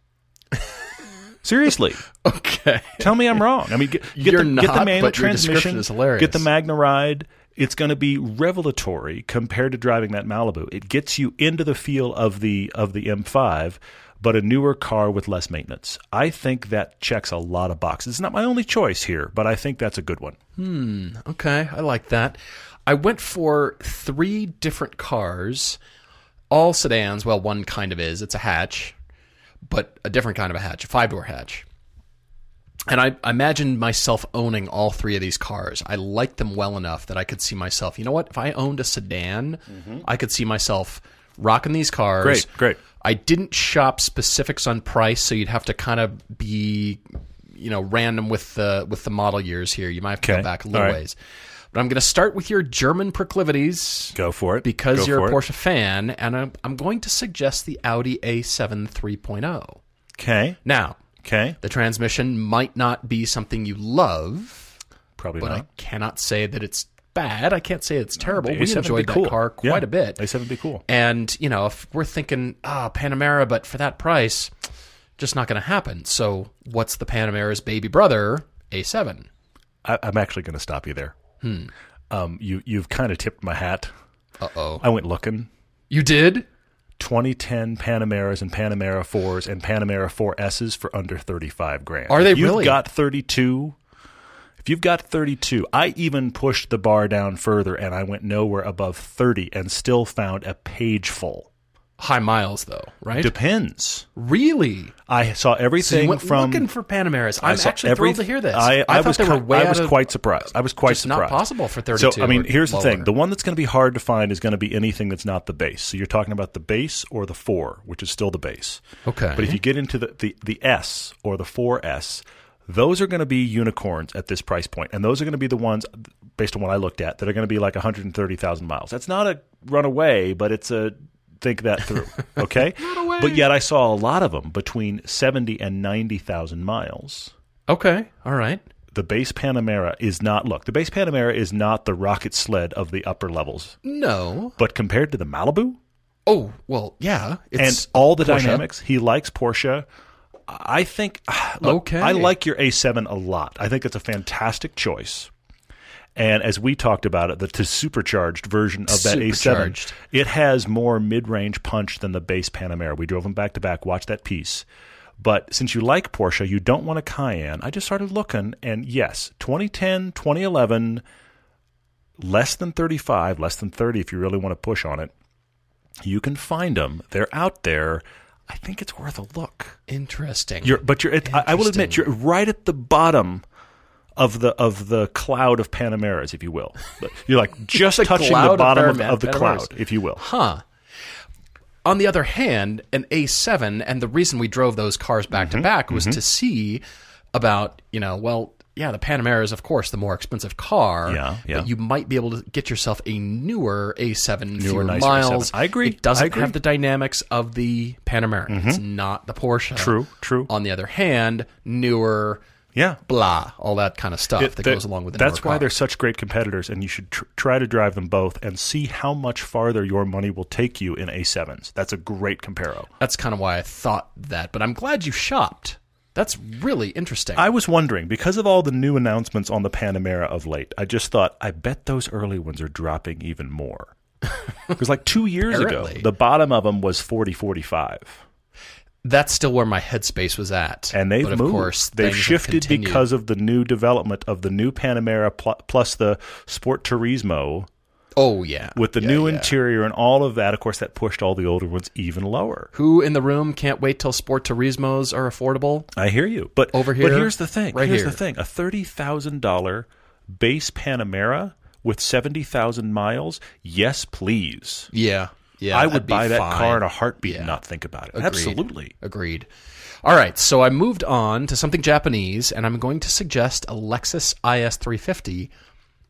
Seriously. Okay. Tell me I'm wrong. I mean, get the manual transmission. Is hilarious. Get the Magna Ride. It's going to be revelatory compared to driving that Malibu. It gets you into the feel of the M5, but a newer car with less maintenance. I think that checks a lot of boxes. It's not my only choice here, but I think that's a good one. Okay, I like that. I went for three different cars, all sedans. Well, one kind of is. It's a hatch, but a different kind of a hatch, a five-door hatch. And I imagined myself owning all three of these cars. I liked them well enough that I could see myself, you know what? If I owned a sedan, I could see myself rocking these cars. Great. I didn't shop specifics on price, so you'd have to kind of be, random with the model years here. You might have to go back a little ways. But I'm going to start with your German proclivities. Go for it. Because you're a Porsche fan, and I'm going to suggest the Audi A7 3.0. Okay. Now, the transmission might not be something you love. Probably not. But I cannot say that it's bad. I can't say it's terrible. We enjoyed that car quite a bit. A7 would be cool. And, if we're thinking, Panamera, but for that price, just not going to happen. So what's the Panamera's baby brother, A7? I'm actually going to stop you there. You've kind of tipped my hat. Uh-oh. I went looking. You did? 2010 Panameras and Panamera 4s and Panamera 4Ss for under $35,000. Are they really? If you've got 32, I even pushed the bar down further and I went nowhere above 30 and still found a page full. High miles though, right? Depends. Really? I saw everything looking for Panameras. I'm actually thrilled to hear this. I was quite surprised. I was quite surprised. It's not possible for 32. So, I mean, here's the thing. The one that's going to be hard to find is going to be anything that's not the base. So you're talking about the base or the 4, which is still the base. Okay. But if you get into the S or the 4S, those are going to be unicorns at this price point. And those are going to be the ones, based on what I looked at, that are going to be like 130,000 miles. That's not a runaway, but it's a... Think that through, okay? But yet I saw a lot of them between 70 and 90,000 miles. Okay, all right. The base Panamera is not, the base Panamera is not the rocket sled of the upper levels. No. But compared to the Malibu? Oh, well, yeah. It's and all the Porsche dynamics. He likes Porsche. I think, I like your A7 a lot. I think it's a fantastic choice. And as we talked about it, the supercharged version of that A7, it has more mid-range punch than the base Panamera. We drove them back-to-back. Watch that piece. But since you like Porsche, you don't want a Cayenne. I just started looking, and yes, 2010, 2011, less than 35, less than 30 if you really want to push on it. You can find them. They're out there. I think it's worth a look. Interesting. I will admit, you're right at the bottom of the cloud of Panameras, if you will. But you're like just touching the bottom of the cloud, if you will. Huh. On the other hand, an A7, and the reason we drove those cars back-to-back was to see about, the Panamera is, of course, the more expensive car. Yeah. But you might be able to get yourself a newer A7, fewer miles. A7. I agree. It doesn't have the dynamics of the Panamera. It's not the Porsche. True. On the other hand, newer... Yeah. Blah. All that kind of stuff that goes along with it. That's why they're such great competitors, and you should try to drive them both and see how much farther your money will take you in A7s. That's a great comparo. That's kind of why I thought that, but I'm glad you shopped. That's really interesting. I was wondering, because of all the new announcements on the Panamera of late, I just thought, I bet those early ones are dropping even more. Because like 2 years ago, the bottom of them was 40, 45. That's still where my headspace was at. And they've moved. Of course, they've shifted because of the new development of the new Panamera plus the Sport Turismo. Oh, yeah. With the new interior and all of that, of course, that pushed all the older ones even lower. Who in the room can't wait till Sport Turismos are affordable? I hear you. But over here, but here's the thing. Right here's the thing. A $30,000 base Panamera with 70,000 miles? Yes, please. Yeah. Yeah, I would buy that car in a heartbeat and not think about it. Agreed. Absolutely. Agreed. All right, so I moved on to something Japanese, and I'm going to suggest a Lexus IS350,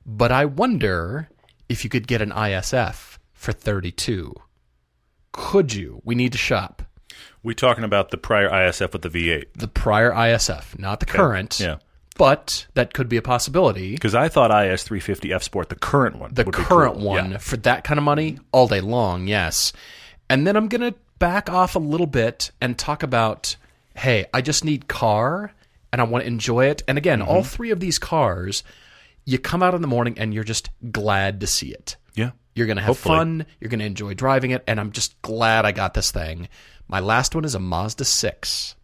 but I wonder if you could get an ISF for 32. Could you? We need to shop. We're talking about the prior ISF with the V8. The prior ISF, not the current. Yeah. But that could be a possibility. Because I thought IS350 F Sport, the current one. The current one for that kind of money all day long, yes. And then I'm going to back off a little bit and talk about hey, I just need car and I want to enjoy it. And again, all three of these cars, you come out in the morning and you're just glad to see it. Yeah. You're going to have fun. You're going to enjoy driving it. And I'm just glad I got this thing. My last one is a Mazda 6.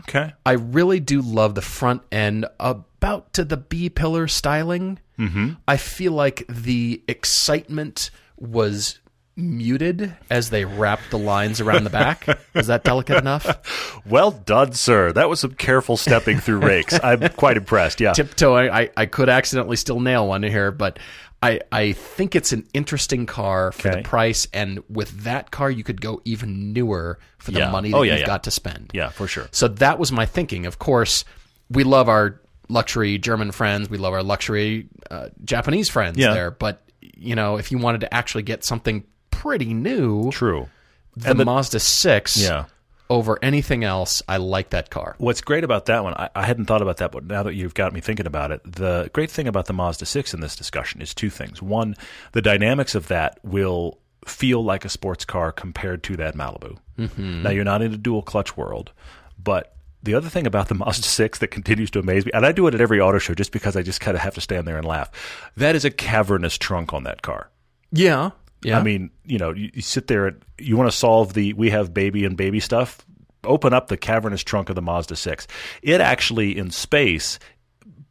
Okay. I really do love the front end about to the B-pillar styling. Mm-hmm. I feel like the excitement was muted as they wrapped the lines around the back. Is that delicate enough? Well done, sir. That was some careful stepping through rakes. I'm quite impressed, yeah. Tiptoeing. I could accidentally still nail one here, but I think it's an interesting car for the price, and with that car, you could go even newer for the money that you've got to spend. Yeah, for sure. So that was my thinking. Of course, we love our luxury German friends. We love our luxury Japanese friends there, but you know, if you wanted to actually get something pretty new, the Mazda 6 over anything else, I like that car. What's great about that one, I hadn't thought about that, but now that you've got me thinking about it, the great thing about the Mazda 6 in this discussion is two things. One, the dynamics of that will feel like a sports car compared to that Malibu. Mm-hmm. Now, you're not in a dual clutch world, but the other thing about the Mazda 6 that continues to amaze me, and I do it at every auto show just because I just kind of have to stand there and laugh, that is a cavernous trunk on that car. Yeah. Yeah. I mean, you know, you sit there and you want to solve the we have baby and baby stuff, open up the cavernous trunk of the Mazda 6. It actually, in space,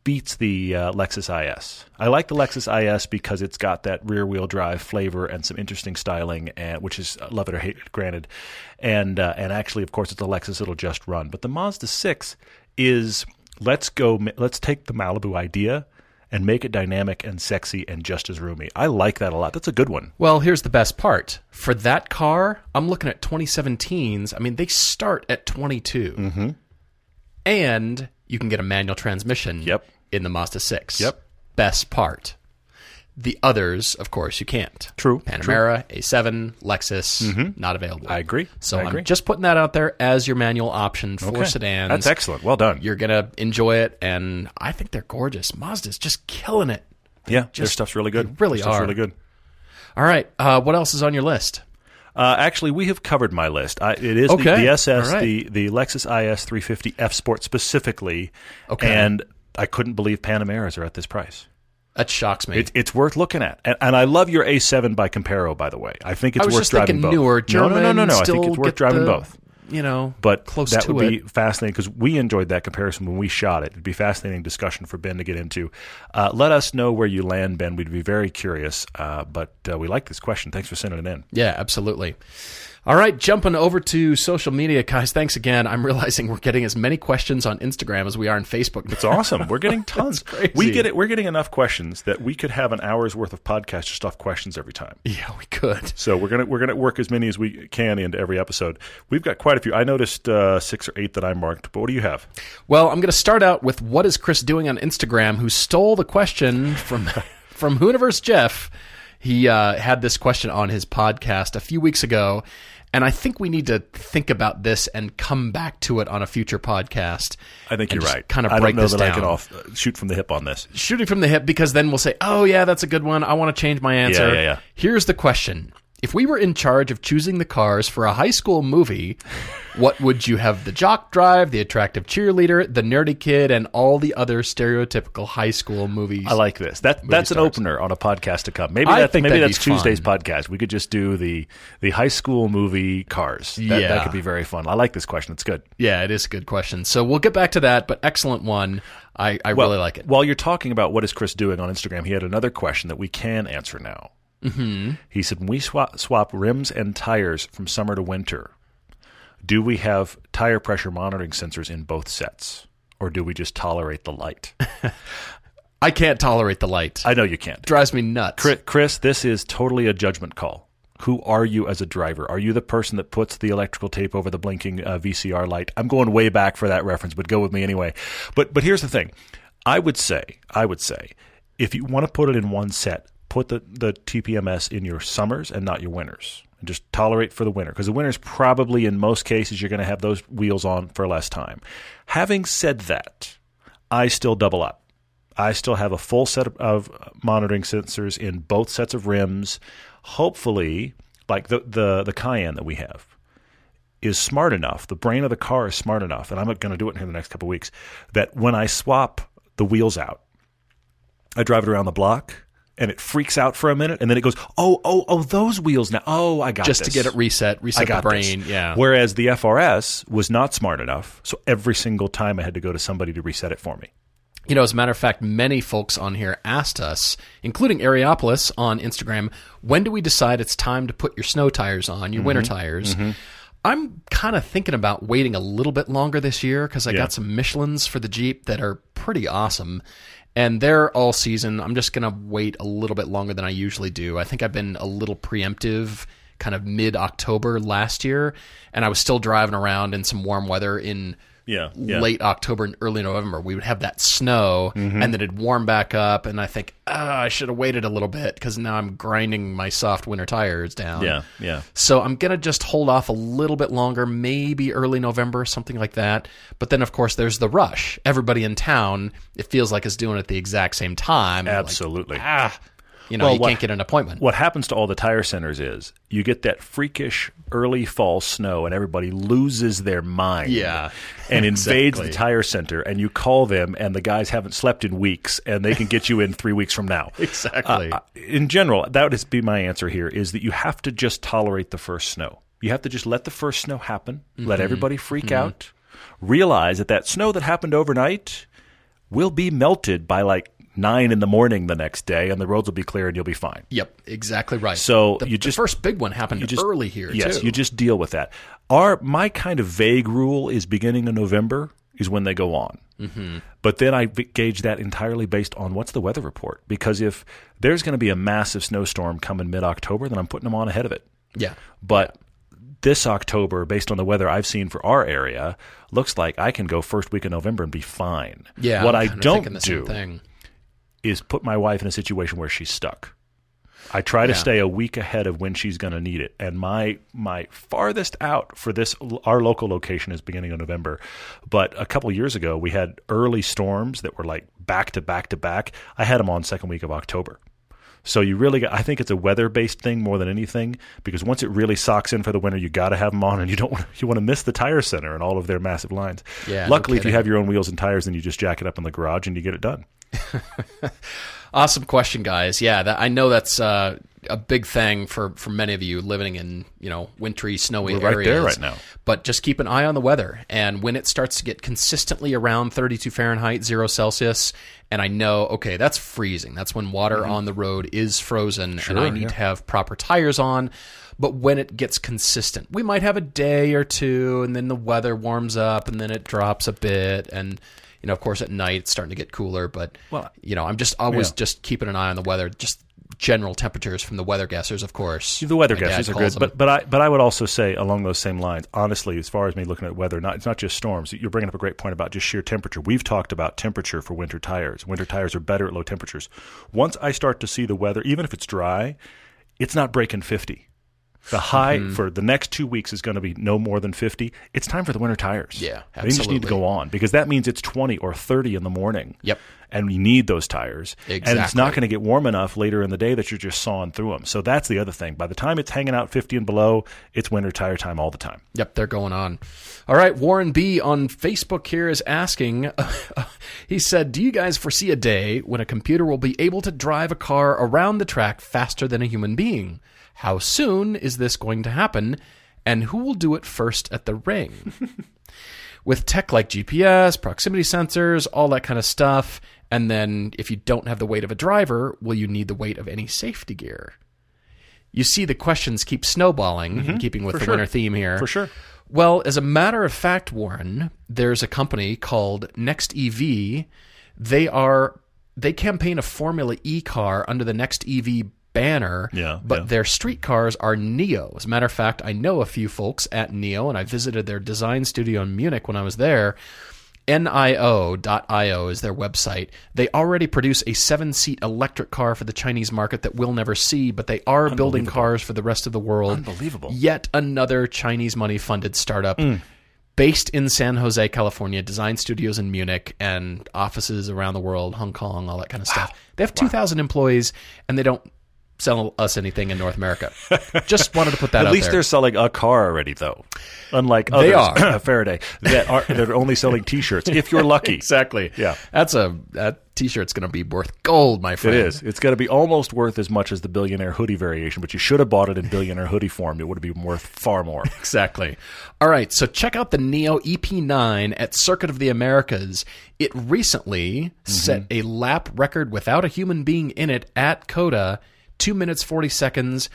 beats the Lexus IS. I like the Lexus IS because it's got that rear-wheel drive flavor and some interesting styling, and which is love it or hate it, granted. And actually, of course, it's a Lexus. It'll just run. But the Mazda 6 is let's take the Malibu idea and make it dynamic and sexy and just as roomy. I like that a lot. That's a good one. Well, here's the best part. For that car, I'm looking at 2017s. I mean, they start at 22. Mm-hmm. And you can get a manual transmission in the Mazda 6. Yep. Best part. The others, of course, you can't. True. Panamera, A7, Lexus, not available. I agree. So I'm just putting that out there as your manual option for sedans. That's excellent. Well done. You're going to enjoy it, and I think they're gorgeous. Mazda's just killing it. Yeah, their stuff's really good. They really are. Really good. All right. What else is on your list? Actually, we have covered my list. It is the SS, the Lexus IS350 F Sport specifically, and I couldn't believe Panameras are at this price. That shocks me. It's worth looking at, and I love your A7 by Comparo. By the way, I think it's worth driving both. Newer German, no. I think it's worth driving both. You know, but close that to would be fascinating because we enjoyed that comparison when we shot it. It'd be a fascinating discussion for Ben to get into. Let us know where you land, Ben. We'd be very curious. But we like this question. Thanks for sending it in. Yeah, absolutely. All right, jumping over to social media, guys. Thanks again. I'm realizing we're getting as many questions on Instagram as we are on Facebook. That's awesome. We're getting tons. Crazy. We're getting enough questions that we could have an hour's worth of podcast just off questions every time. Yeah, we could. So we're gonna work as many as we can into every episode. We've got quite a few. I noticed 6 or 8 that I marked. But what do you have? Well, I'm going to start out with what is Chris doing on Instagram? Who stole the question from Hooniverse Jeff? He had this question on his podcast a few weeks ago, and I think we need to think about this and come back to it on a future podcast. I think you're right. Kind of break this down. I don't know that I can shoot from the hip on this. Shooting from the hip, because then we'll say, oh, yeah, that's a good one. I want to change my answer. Yeah. Here's the question. If we were in charge of choosing the cars for a high school movie, what would you have the jock drive, the attractive cheerleader, the nerdy kid, and all the other stereotypical high school movies? I like this. That's an opener on a podcast to come. Maybe that's Tuesday's podcast. We could just do the high school movie cars. That could be very fun. I like this question. It's good. Yeah, it is a good question. So we'll get back to that, but excellent one. I really like it. While you're talking about what is Chris doing on Instagram, he had another question that we can answer now. Mm-hmm. He said, when we swap rims and tires from summer to winter, do we have tire pressure monitoring sensors in both sets, or do we just tolerate the light? I can't tolerate the light. I know you can't. It drives me nuts. Chris, this is totally a judgment call. Who are you as a driver? Are you the person that puts the electrical tape over the blinking VCR light? I'm going way back for that reference, but go with me anyway. But here's the thing. I would say, if you want to put it in one set, put the TPMS in your summers and not your winters, and just tolerate for the winter, because the winter's probably, in most cases, you're going to have those wheels on for less time. Having said that, I still double up. I still have a full set of monitoring sensors in both sets of rims, hopefully, like the Cayenne that we have. is smart enough, the brain of the car is smart enough, and I'm going to do it in the next couple of weeks, that when I swap the wheels out, I drive it around the block, and it freaks out for a minute, and then it goes, oh, those wheels now. Oh, I got this. Just to get it reset the brain. Yeah. Whereas the FRS was not smart enough, so every single time I had to go to somebody to reset it for me. You know, as a matter of fact, many folks on here asked us, including Ariopolis on Instagram, when do we decide it's time to put your snow tires on, your winter tires? Mm-hmm. I'm kind of thinking about waiting a little bit longer this year because I got some Michelins for the Jeep that are pretty awesome. And they're all season. I'm just going to wait a little bit longer than I usually do. I think I've been a little preemptive kind of mid-October last year, and I was still driving around in some warm weather in late October and early November. We would have that snow, and then it'd warm back up, and I think, I should have waited a little bit because now I'm grinding my soft winter tires down. Yeah. So I'm going to just hold off a little bit longer, maybe early November, something like that. But then, of course, there's the rush. Everybody in town, it feels like, is doing it at the exact same time. Absolutely. Like, you can't get an appointment. What happens to all the tire centers is you get that freakish early fall snow and everybody loses their mind and invades the tire center, and you call them and the guys haven't slept in weeks and they can get you in 3 weeks from now. Exactly. In general, that would be my answer here is that you have to just tolerate the first snow. You have to just let the first snow happen, let everybody freak out, realize that snow that happened overnight will be melted by 9 in the morning the next day, and the roads will be clear and you'll be fine. Yep, exactly right. So the first big one happened early here, too. Yes, you just deal with that. My kind of vague rule is beginning of November is when they go on. Mm-hmm. But then I gauge that entirely based on what's the weather report, because if there's going to be a massive snowstorm coming mid-October, then I'm putting them on ahead of it. Yeah. But this October, based on the weather I've seen for our area, looks like I can go first week of November and be fine. Yeah, what I don't do is put my wife in a situation where she's stuck. I try to stay a week ahead of when she's going to need it. And my farthest out for our local location is beginning of November. But a couple years ago, we had early storms that were back to back to back. I had them on second week of October. So I think it's a weather-based thing more than anything, because once it really socks in for the winter, you got to have them on, and you want to miss the tire center and all of their massive lines. Yeah, luckily, if you have your own wheels and tires, then you just jack it up in the garage and you get it done. Awesome question, guys. Yeah, I know that's a big thing for many of you living in wintry, snowy areas. We're right there right now. But just keep an eye on the weather, and when it starts to get consistently around 32 Fahrenheit, 0 Celsius, and I know, okay, that's freezing. That's when water on the road is frozen, and I need to have proper tires on. But when it gets consistent, we might have a day or two, and then the weather warms up, and then it drops a bit, and of course, at night it's starting to get cooler, but I'm just always just keeping an eye on the weather, just general temperatures from the weather guessers, of course. The weather guessers are good, but I would also say along those same lines, honestly, as far as me looking at weather, it's not just storms. You're bringing up a great point about just sheer temperature. We've talked about temperature for winter tires. Winter tires are better at low temperatures. Once I start to see the weather, even if it's dry, it's not breaking 50. The high for the next 2 weeks is going to be no more than 50. It's time for the winter tires. Yeah, absolutely. They just need to go on, because that means it's 20 or 30 in the morning. Yep. And we need those tires. Exactly. And it's not going to get warm enough later in the day that you're just sawing through them. So that's the other thing. By the time it's hanging out 50 and below, it's winter tire time all the time. Yep, they're going on. All right, Warren B. on Facebook here is asking, he said, do you guys foresee a day when a computer will be able to drive a car around the track faster than a human being? How soon is this going to happen, and who will do it first at the ring? With tech like GPS, proximity sensors, all that kind of stuff, and then if you don't have the weight of a driver, will you need the weight of any safety gear? You see the questions keep snowballing, in keeping with winter theme here. For sure. Well, as a matter of fact, Warren, there's a company called Next EV. They campaign a Formula E car under the Next EV banner, but their street cars are NIO. As a matter of fact, I know a few folks at NIO, and I visited their design studio in Munich when I was there. NIO.io is their website. They already produce a 7-seat electric car for the Chinese market that we'll never see, but they are building cars for the rest of the world. Unbelievable. Yet another Chinese money-funded startup based in San Jose, California, design studios in Munich, and offices around the world, Hong Kong, all that kind of stuff. They have 2,000 employees, and they don't sell us anything in North America. Just wanted to put that out there. At least they're selling a car already, though. Unlike others, they are. Faraday, they're only selling T-shirts, if you're lucky. Exactly. Yeah. That T-shirt's going to be worth gold, my friend. It is. It's going to be almost worth as much as the billionaire hoodie variation, but you should have bought it in billionaire hoodie form. It would have been worth far more. Exactly. All right, so check out the NIO EP9 at Circuit of the Americas. It recently set a lap record without a human being in it at COTA, 2 minutes, 40 seconds,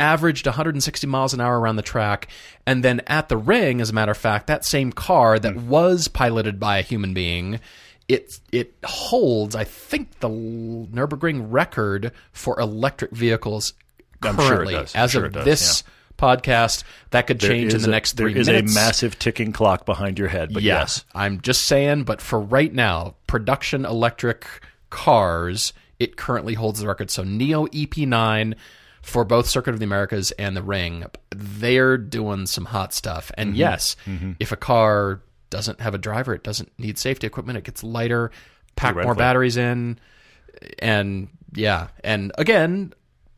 averaged 160 miles an hour around the track. And then at the ring, as a matter of fact, that same car that was piloted by a human being, it holds, I think, the Nürburgring record for electric vehicles currently. I'm sure it does. Podcast. That could change in the next 3 minutes. There is a massive ticking clock behind your head, but yes. I'm just saying, but for right now, production electric cars, it currently holds the record. So NIO EP9 for both Circuit of the Americas and the Ring, they're doing some hot stuff. And if a car doesn't have a driver, it doesn't need safety equipment. It gets lighter, pack more batteries in. And yeah. And again,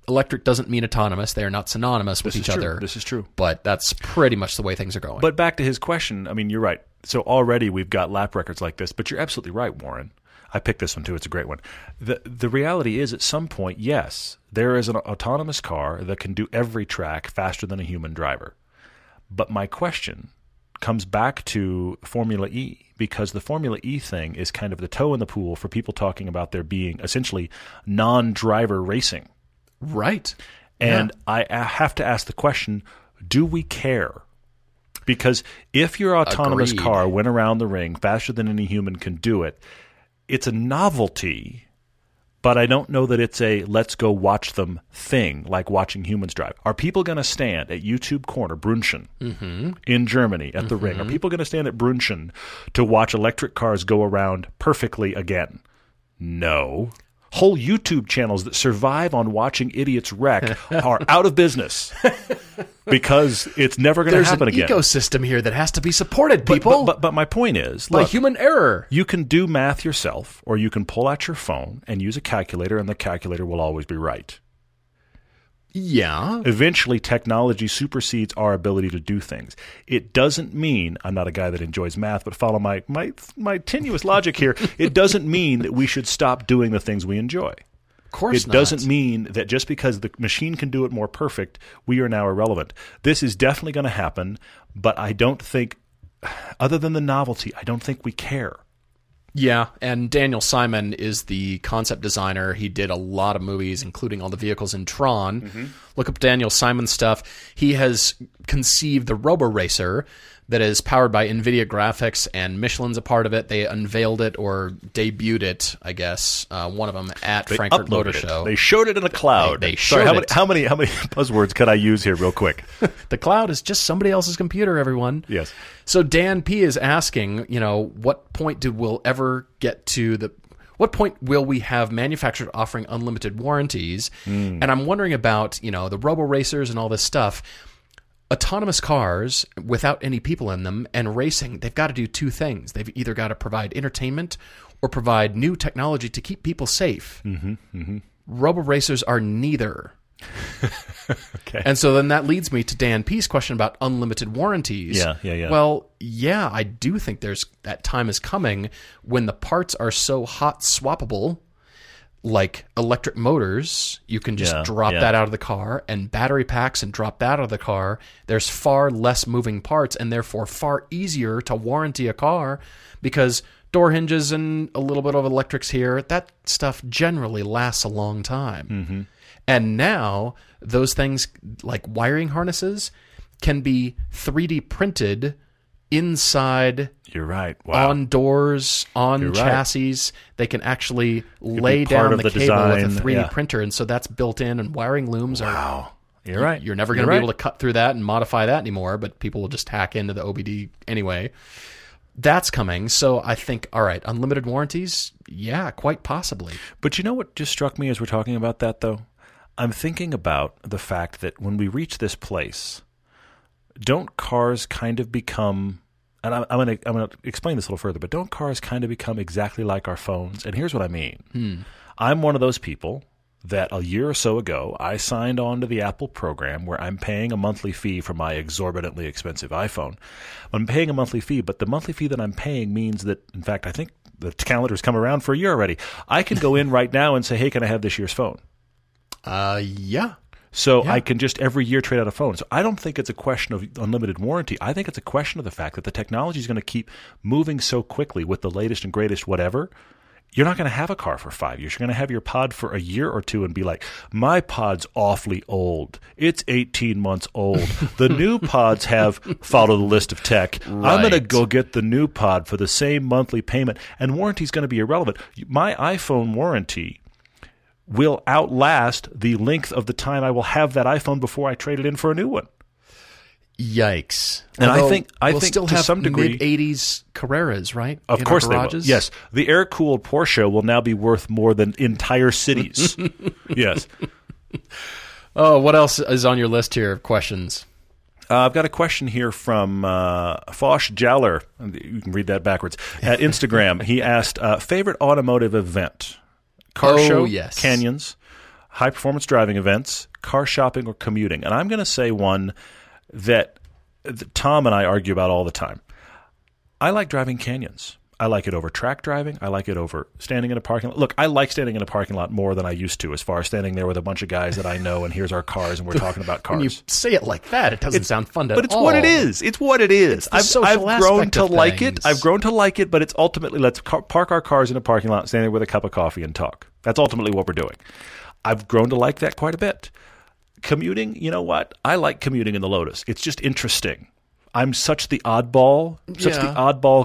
electric doesn't mean autonomous. They are not synonymous with each other. This is true. But that's pretty much the way things are going. But back to his question, I mean, you're right. So already we've got lap records like this, but you're absolutely right, Warren. I picked this one too. It's a great one. The reality is at some point, yes, there is an autonomous car that can do every track faster than a human driver. But my question comes back to Formula E, because the Formula E thing is kind of the toe in the pool for people talking about there being essentially non-driver racing. Right. And I have to ask the question, do we care? Because if your autonomous car went around the ring faster than any human can do it, it's a novelty, but I don't know that it's a let's go watch them thing like watching humans drive. Are people going to stand at YouTube corner, Brunchen, in Germany at the ring? Are people going to stand at Brunchen to watch electric cars go around perfectly again? No. Whole YouTube channels that survive on watching idiots wreck are out of business because it's never going to happen again. There's an ecosystem here that has to be supported, people. But my point is, by human error. You can do math yourself, or you can pull out your phone and use a calculator, and the calculator will always be right. Yeah. Eventually, technology supersedes our ability to do things. It doesn't mean, I'm not a guy that enjoys math, but follow my tenuous logic here. It doesn't mean that we should stop doing the things we enjoy. Of course not. It doesn't mean that just because the machine can do it more perfect, we are now irrelevant. This is definitely going to happen, but I don't think, other than the novelty, I don't think we care. Yeah, and Daniel Simon is the concept designer. He did a lot of movies, including all the vehicles in Tron. Look up Daniel Simon's stuff. He has conceived the Roboracer that is powered by Nvidia graphics, and Michelin's a part of it. They unveiled it, or debuted it, I guess, one of them, at Frankfurt Motor Show. They showed it in the cloud. They showed it. How many buzzwords could I use here real quick? The cloud is just somebody else's computer, everyone. Yes. So Dan P. is asking, what point what point will we have manufactured offering unlimited warranties? And I'm wondering about, the Roboracers and all this stuff. Autonomous cars without any people in them and racing, they've got to do two things. They've either got to provide entertainment or provide new technology to keep people safe. Roboracers are neither. Okay. And so then that leads me to Dan P's question about unlimited warranties. Yeah. Well, yeah, I do think that time is coming when the parts are so hot swappable, like electric motors, you can just drop that out of the car, and battery packs, and drop that out of the car. There's far less moving parts and therefore far easier to warranty a car, because door hinges and a little bit of electrics here, that stuff generally lasts a long time. And now those things like wiring harnesses can be 3D printed inside. You're right. Wow. On doors, on chassis, they can actually lay down the cable with a 3D printer, and so that's built in. And wiring looms are. You're right. You're never going to be able to cut through that and modify that anymore. But people will just hack into the OBD anyway. That's coming. So I think, all right, unlimited warranties. Yeah, quite possibly. But you know what just struck me as we're talking about that, though? I'm thinking about the fact that when we reach this place, don't cars kind of become? And I'm going to explain this a little further, but don't cars kind of become exactly like our phones? And here's what I mean. I'm one of those people that a year or so ago, I signed on to the Apple program where I'm paying a monthly fee for my exorbitantly expensive iPhone. I'm paying a monthly fee, but the monthly fee that I'm paying means that, in fact, I think the calendar's come around for a year already. I can go in right now and say, hey, can I have this year's phone? Yeah. So I can just every year trade out a phone. So I don't think it's a question of unlimited warranty. I think it's a question of the fact that the technology is going to keep moving so quickly with the latest and greatest whatever. You're not going to have a car for 5 years. You're going to have your pod for a year or two and be like, my pod's awfully old. It's 18 months old. The new pods have followed the list of tech. Right. I'm going to go get the new pod for the same monthly payment. And warranty's going to be irrelevant. My iPhone warranty will outlast the length of the time I will have that iPhone before I trade it in for a new one. Yikes. And although I think still to have some degree mid-80s Carreras, right? Of course they will. Yes. The air-cooled Porsche will now be worth more than entire cities. Yes. Oh, what else is on your list here of questions? I've got a question here from Fosh Jowler. You can read that backwards. At Instagram, he asked, favorite automotive event? Car show, yes. Canyons, high-performance driving events, car shopping, or commuting. And I'm going to say one that Tom and I argue about all the time. I like driving canyons. I like it over track driving. I like it over standing in a parking lot. Look, I like standing in a parking lot more than I used to, as far as standing there with a bunch of guys that I know and here's our cars and we're talking about cars. When you say it like that, it doesn't sound fun to all. But it's what it is. It's what it is. I've grown to like it. I've grown to like it, but it's ultimately let's park our cars in a parking lot, stand there with a cup of coffee and talk. That's ultimately what we're doing. I've grown to like that quite a bit. Commuting, you know what? I like commuting in the Lotus. It's just interesting. I'm such the oddball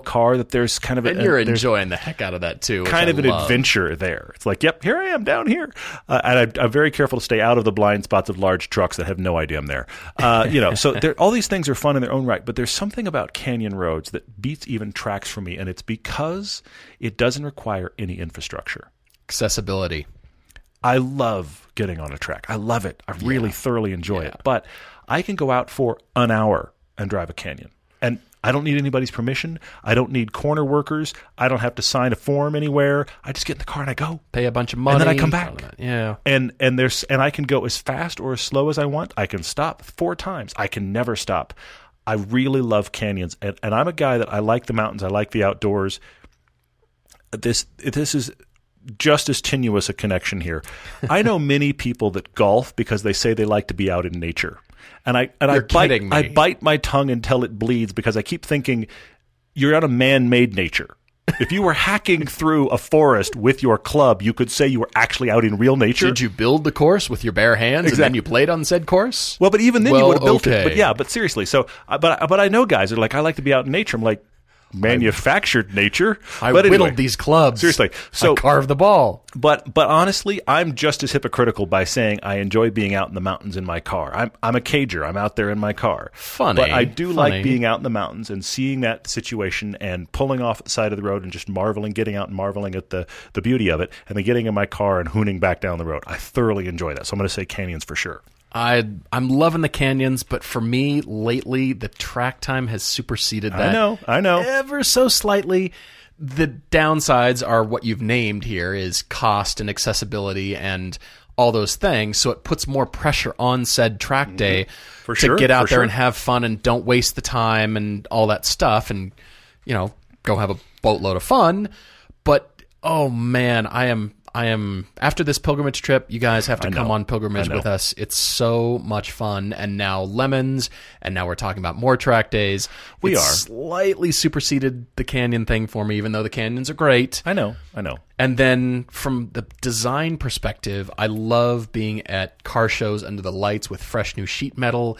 car that there's kind of a... And you're enjoying the heck out of that, too. Kind of an adventure there. It's like, yep, here I am down here. And I'm very careful to stay out of the blind spots of large trucks that have no idea I'm there. So all these things are fun in their own right, but there's something about canyon roads that beats even tracks for me, and it's because it doesn't require any infrastructure. Accessibility. I love getting on a track. I love it. I really thoroughly enjoy it. But I can go out for an hour and drive a canyon. And I don't need anybody's permission. I don't need corner workers. I don't have to sign a form anywhere. I just get in the car and I go. Pay a bunch of money. And then I come back. Yeah. And I can go as fast or as slow as I want. I can stop 4 times. I can never stop. I really love canyons. And I'm a guy that I like the mountains. I like the outdoors. This is just as tenuous a connection here. I know many people that golf because they say they like to be out in nature. I bite my tongue until it bleeds because I keep thinking you're out of man-made nature. If you were hacking through a forest with your club, you could say you were actually out in real nature. Did you build the course with your bare hands and then you played on said course? Well, but even then you would have built it. But yeah, but seriously. So, but I know guys are like, I like to be out in nature. I'm like, manufactured nature. Anyway, whittled these clubs. Seriously. So I carved the ball. But honestly, I'm just as hypocritical by saying I enjoy being out in the mountains in my car. I'm a cager. I'm out there in my car. Funny. But I do like being out in the mountains and seeing that situation and pulling off at the side of the road and just marveling at the beauty of it and then getting in my car and hooning back down the road. I thoroughly enjoy that. So I'm going to say canyons for sure. I'm loving the canyons, but for me lately, the track time has superseded that. I know. Ever so slightly. The downsides are what you've named here is cost and accessibility and all those things. So it puts more pressure on said track day to get out there and have fun and don't waste the time and all that stuff and, go have a boatload of fun. But, oh man, I am after this pilgrimage trip, you guys have to come on pilgrimage with us. It's so much fun. And now lemons, and now we're talking about more track days. Slightly superseded the canyon thing for me, even though the canyons are great. I know. And then from the design perspective, I love being at car shows under the lights with fresh new sheet metal.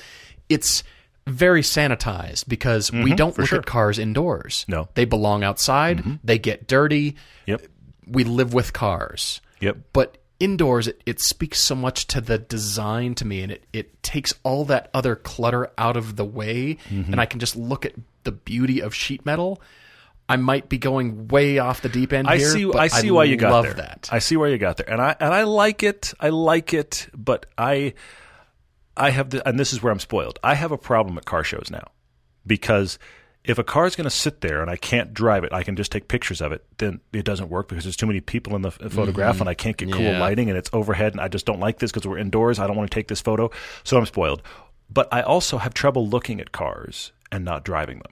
It's very sanitized because we don't look at cars indoors. No. They belong outside. Mm-hmm. They get dirty. Yep. We live with cars. Yep. But indoors, it speaks so much to the design to me, and it takes all that other clutter out of the way, and I can just look at the beauty of sheet metal. I might be going way off the deep end here. I see why you got there. I see why you got there, and I like it. I like it, but I have and this is where I'm spoiled. I have a problem at car shows now because If a car is going to sit there and I can't drive it, I can just take pictures of it, then it doesn't work because there's too many people in the photograph and I can't get cool lighting and it's overhead and I just don't like this because we're indoors. I don't want to take this photo. So I'm spoiled. But I also have trouble looking at cars and not driving them.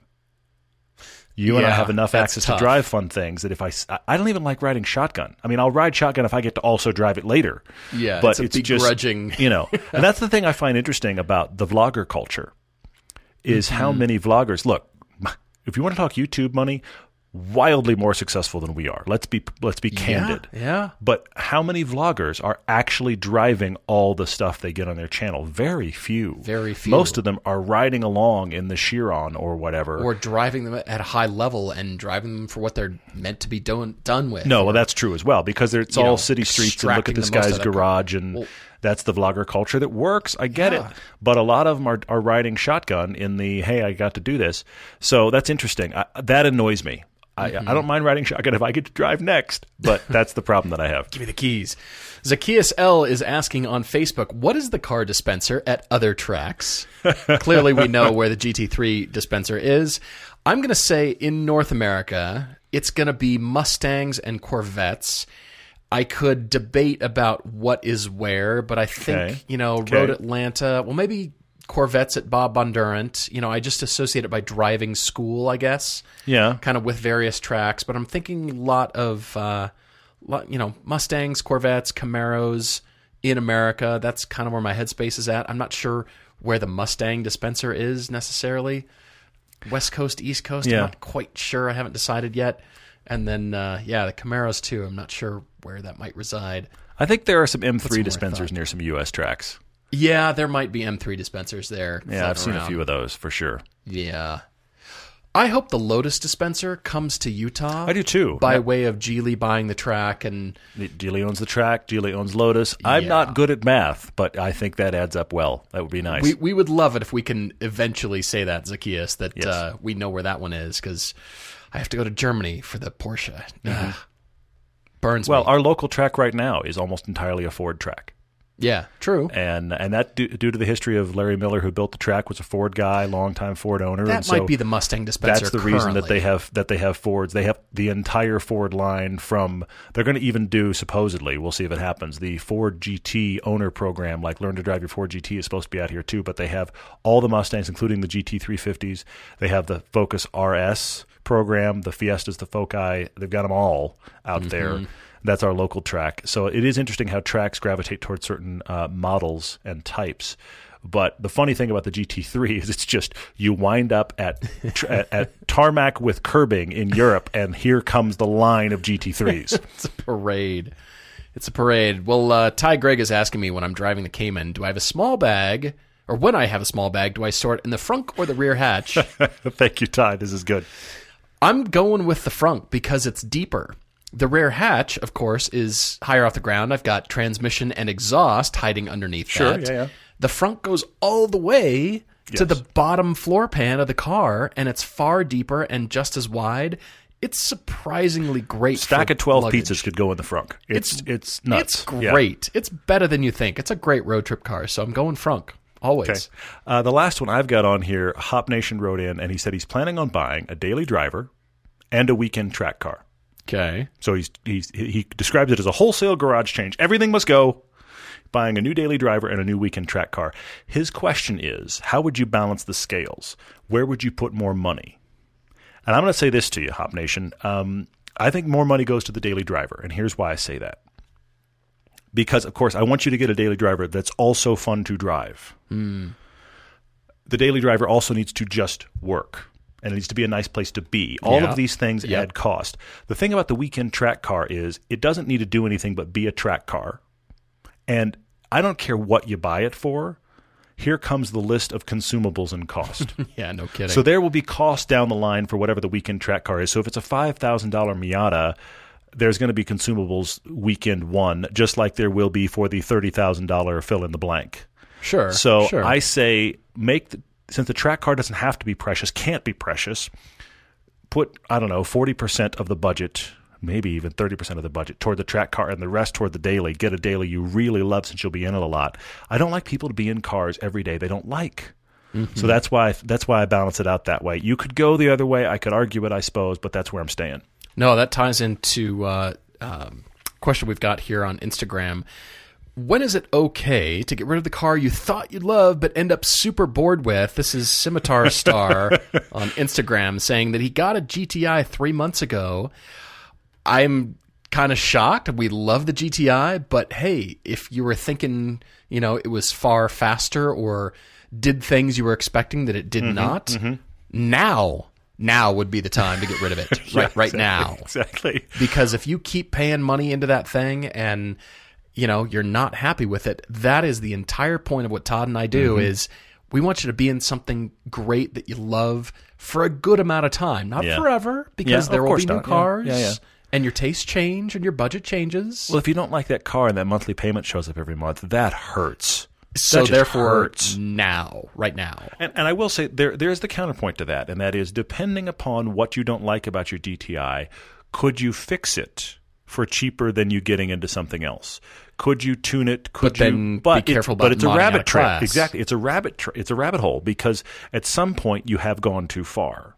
You and I have enough access to drive fun things that if I don't even like riding shotgun. I mean, I'll ride shotgun if I get to also drive it later. Yeah, but it's begrudging. Just, you know, and that's the thing I find interesting about the vlogger culture is how many vloggers, look, if you want to talk YouTube money, wildly more successful than we are. Let's be candid. Yeah. But how many vloggers are actually driving all the stuff they get on their channel? Very few. Very few. Most of them are riding along in the Chiron or whatever, or driving them at a high level and driving them for what they're meant to be done with. No, well that's true as well because it's all city streets and look at this guy's garage and. Well, that's the vlogger culture that works. I get it. But a lot of them are riding shotgun in the, hey, I got to do this. So that's interesting. That annoys me. I don't mind riding shotgun if I get to drive next, but that's the problem that I have. Give me the keys. Zacchaeus L. is asking on Facebook, what is the car dispenser at other tracks? Clearly, we know where the GT3 dispenser is. I'm going to say in North America, it's going to be Mustangs and Corvettes. I could debate about what is where, but I think, Road Atlanta, well, maybe Corvettes at Bob Bondurant. You know, I just associate it by driving school, I guess. Yeah. Kind of with various tracks, but I'm thinking a lot of, Mustangs, Corvettes, Camaros in America. That's kind of where my headspace is at. I'm not sure where the Mustang dispenser is necessarily. West Coast, East Coast, I'm not quite sure. I haven't decided yet. And then, the Camaros, too. I'm not sure where that might reside. I think there are some M3 dispensers near some U.S. tracks. Yeah, there might be M3 dispensers there. Yeah, I've seen a few of those for sure. Yeah. I hope the Lotus dispenser comes to Utah. I do, too. By way of Geely buying the track. And Geely owns the track. Geely owns Lotus. I'm not good at math, but I think that adds up well. That would be nice. We would love it if we can eventually say that, Zacchaeus, that we know where that one is because... I have to go to Germany for the Porsche. Burns. Well, our local track right now is almost entirely a Ford track. Yeah, true. And that due to the history of Larry Miller, who built the track, was a Ford guy, longtime Ford owner. That and might be the Mustang dispenser. That's the reason that they have Fords. They have the entire Ford line from. They're going to even do supposedly. We'll see if it happens. The Ford GT owner program, like Learn to Drive Your Ford GT, is supposed to be out here too. But they have all the Mustangs, including the GT350s. They have the Focus RS program, the Fiestas, the Foci. They've got them all out there. That's our local track. So it is interesting how tracks gravitate towards certain models and types. But the funny thing about the GT3 is it's just you wind up at tarmac with curbing in Europe, and here comes the line of GT3s. It's a parade. It's a parade. Well, Ty Gregg is asking me when I'm driving the Cayman, do I have a small bag? Or when I have a small bag, do I sort in the frunk or the rear hatch? Thank you, Ty. This is good. I'm going with the frunk because it's deeper. The rear hatch, of course, is higher off the ground. I've got transmission and exhaust hiding underneath that. Sure, yeah. The frunk goes all the way to the bottom floor pan of the car, and it's far deeper and just as wide. It's surprisingly great. Stack of 12 luggage. Pizzas could go in the frunk. It's nuts. It's great. Yeah. It's better than you think. It's a great road trip car, so I'm going frunk. Always. Okay. The last one I've got on here, Hop Nation wrote in, and he said he's planning on buying a daily driver and a weekend track car. Okay. So he describes it as a wholesale garage change. Everything must go. Buying a new daily driver and a new weekend track car. His question is, how would you balance the scales? Where would you put more money? And I'm going to say this to you, Hop Nation. I think more money goes to the daily driver, and here's why I say that. Because, of course, I want you to get a daily driver that's also fun to drive. Mm. The daily driver also needs to just work, and it needs to be a nice place to be. All of these things add cost. The thing about the weekend track car is it doesn't need to do anything but be a track car. And I don't care what you buy it for. Here comes the list of consumables and cost. Yeah, no kidding. So there will be cost down the line for whatever the weekend track car is. So if it's a $5,000 Miata, there's going to be consumables weekend one, just like there will be for the $30,000 fill-in-the-blank. Sure. So I say since the track car doesn't have to be precious, can't be precious, put, 40% of the budget, maybe even 30% of the budget toward the track car and the rest toward the daily. Get a daily you really love since you'll be in it a lot. I don't like people to be in cars every day they don't like. Mm-hmm. So that's why I balance it out that way. You could go the other way. I could argue it, I suppose, but that's where I'm staying. No, that ties into a question we've got here on Instagram. When is it okay to get rid of the car you thought you loved but end up super bored with? This is Scimitar Star on Instagram saying that he got a GTI 3 months ago. I'm kind of shocked. We love the GTI, but hey, if you were thinking, you know, it was far faster or did things you were expecting that it did not, now would be the time to get rid of it. Yeah, right now. Exactly. Because if you keep paying money into that thing and, you know, you're not happy with it, that is the entire point of what Todd and I do is we want you to be in something great that you love for a good amount of time, not forever, because there will be new cars. Yeah. And your tastes change and your budget changes. Well, if you don't like that car and that monthly payment shows up every month, that hurts. So therefore, right now. And I will say there's the counterpoint to that, and that is, depending upon what you don't like about your DTI, could you fix it for cheaper than you getting into something else? Could you tune it? But be careful about it. But it's a rabbit trap. Exactly. It's a rabbit hole, because at some point you have gone too far.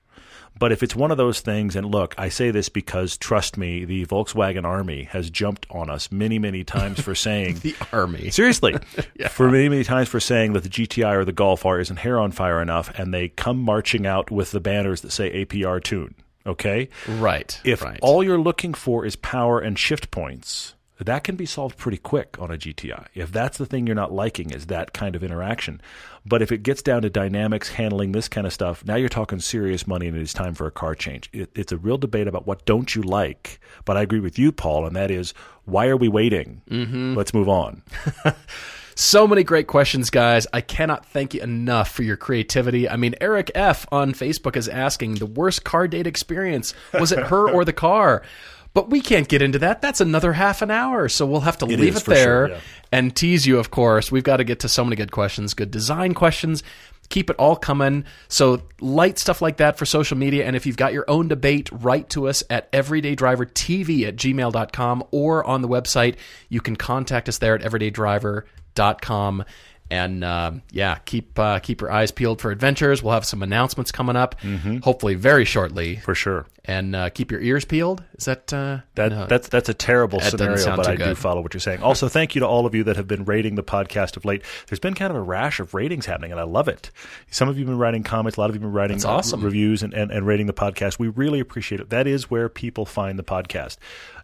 But if it's one of those things, and look, I say this because, trust me, the Volkswagen army has jumped on us many, many times for saying... The army. Seriously. For many, many times for saying that the GTI or the Golf R isn't hair on fire enough, and they come marching out with the banners that say APR tune, okay? Right. If all you're looking for is power and shift points, that can be solved pretty quick on a GTI. If that's the thing you're not liking, is that kind of interaction. But if it gets down to dynamics, handling this kind of stuff, now you're talking serious money and it's time for a car change. It's a real debate about what don't you like. But I agree with you, Paul, and that is, why are we waiting? Mm-hmm. Let's move on. So many great questions, guys. I cannot thank you enough for your creativity. I mean, Eric F. on Facebook is asking, the worst car date experience, was it her or the car? But we can't get into that. That's another half an hour, so we'll have to leave it there and tease you, of course. We've got to get to so many good questions, good design questions. Keep it all coming. So light stuff like that for social media. And if you've got your own debate, write to us at everydaydrivertv@gmail.com or on the website. You can contact us there at everydaydriver.com. And, keep your eyes peeled for adventures. We'll have some announcements coming up, hopefully very shortly. For sure. And keep your ears peeled. Is that... That's a terrible scenario, but I do follow what you're saying. Also, thank you to all of you that have been rating the podcast of late. There's been kind of a rash of ratings happening, and I love it. Some of you have been writing comments. A lot of you have been writing reviews and rating the podcast. We really appreciate it. That is where people find the podcast.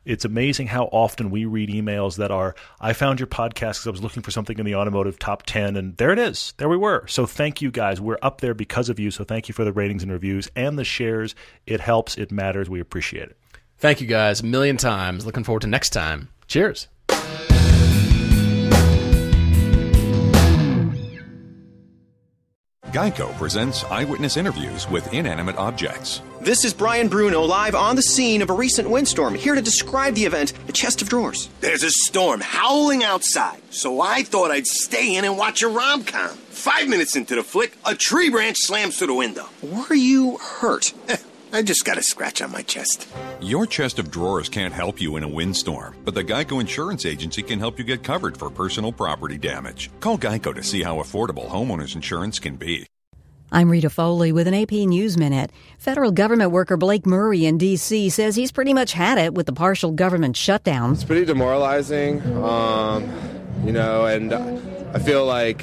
It's amazing how often we read emails that are, I found your podcast because I was looking for something in the automotive top 10, and there it is. There we were. So thank you, guys. We're up there because of you, so thank you for the ratings and reviews and the shares. It helps. It matters. We appreciate it. Thank you, guys, a million times. Looking forward to next time. Cheers. Geico presents eyewitness interviews with inanimate objects. This is Brian Bruno live on the scene of a recent windstorm, here to describe the event, the chest of drawers. There's a storm howling outside, so I thought I'd stay in and watch a rom-com. 5 minutes into the flick, a tree branch slams through the window. Were you hurt? I just got a scratch on my chest. Your chest of drawers can't help you in a windstorm, but the Geico Insurance Agency can help you get covered for personal property damage. Call Geico to see how affordable homeowners insurance can be. I'm Rita Foley with an AP News Minute. Federal government worker Blake Murray in D.C. says he's pretty much had it with the partial government shutdown. It's pretty demoralizing, and I feel like...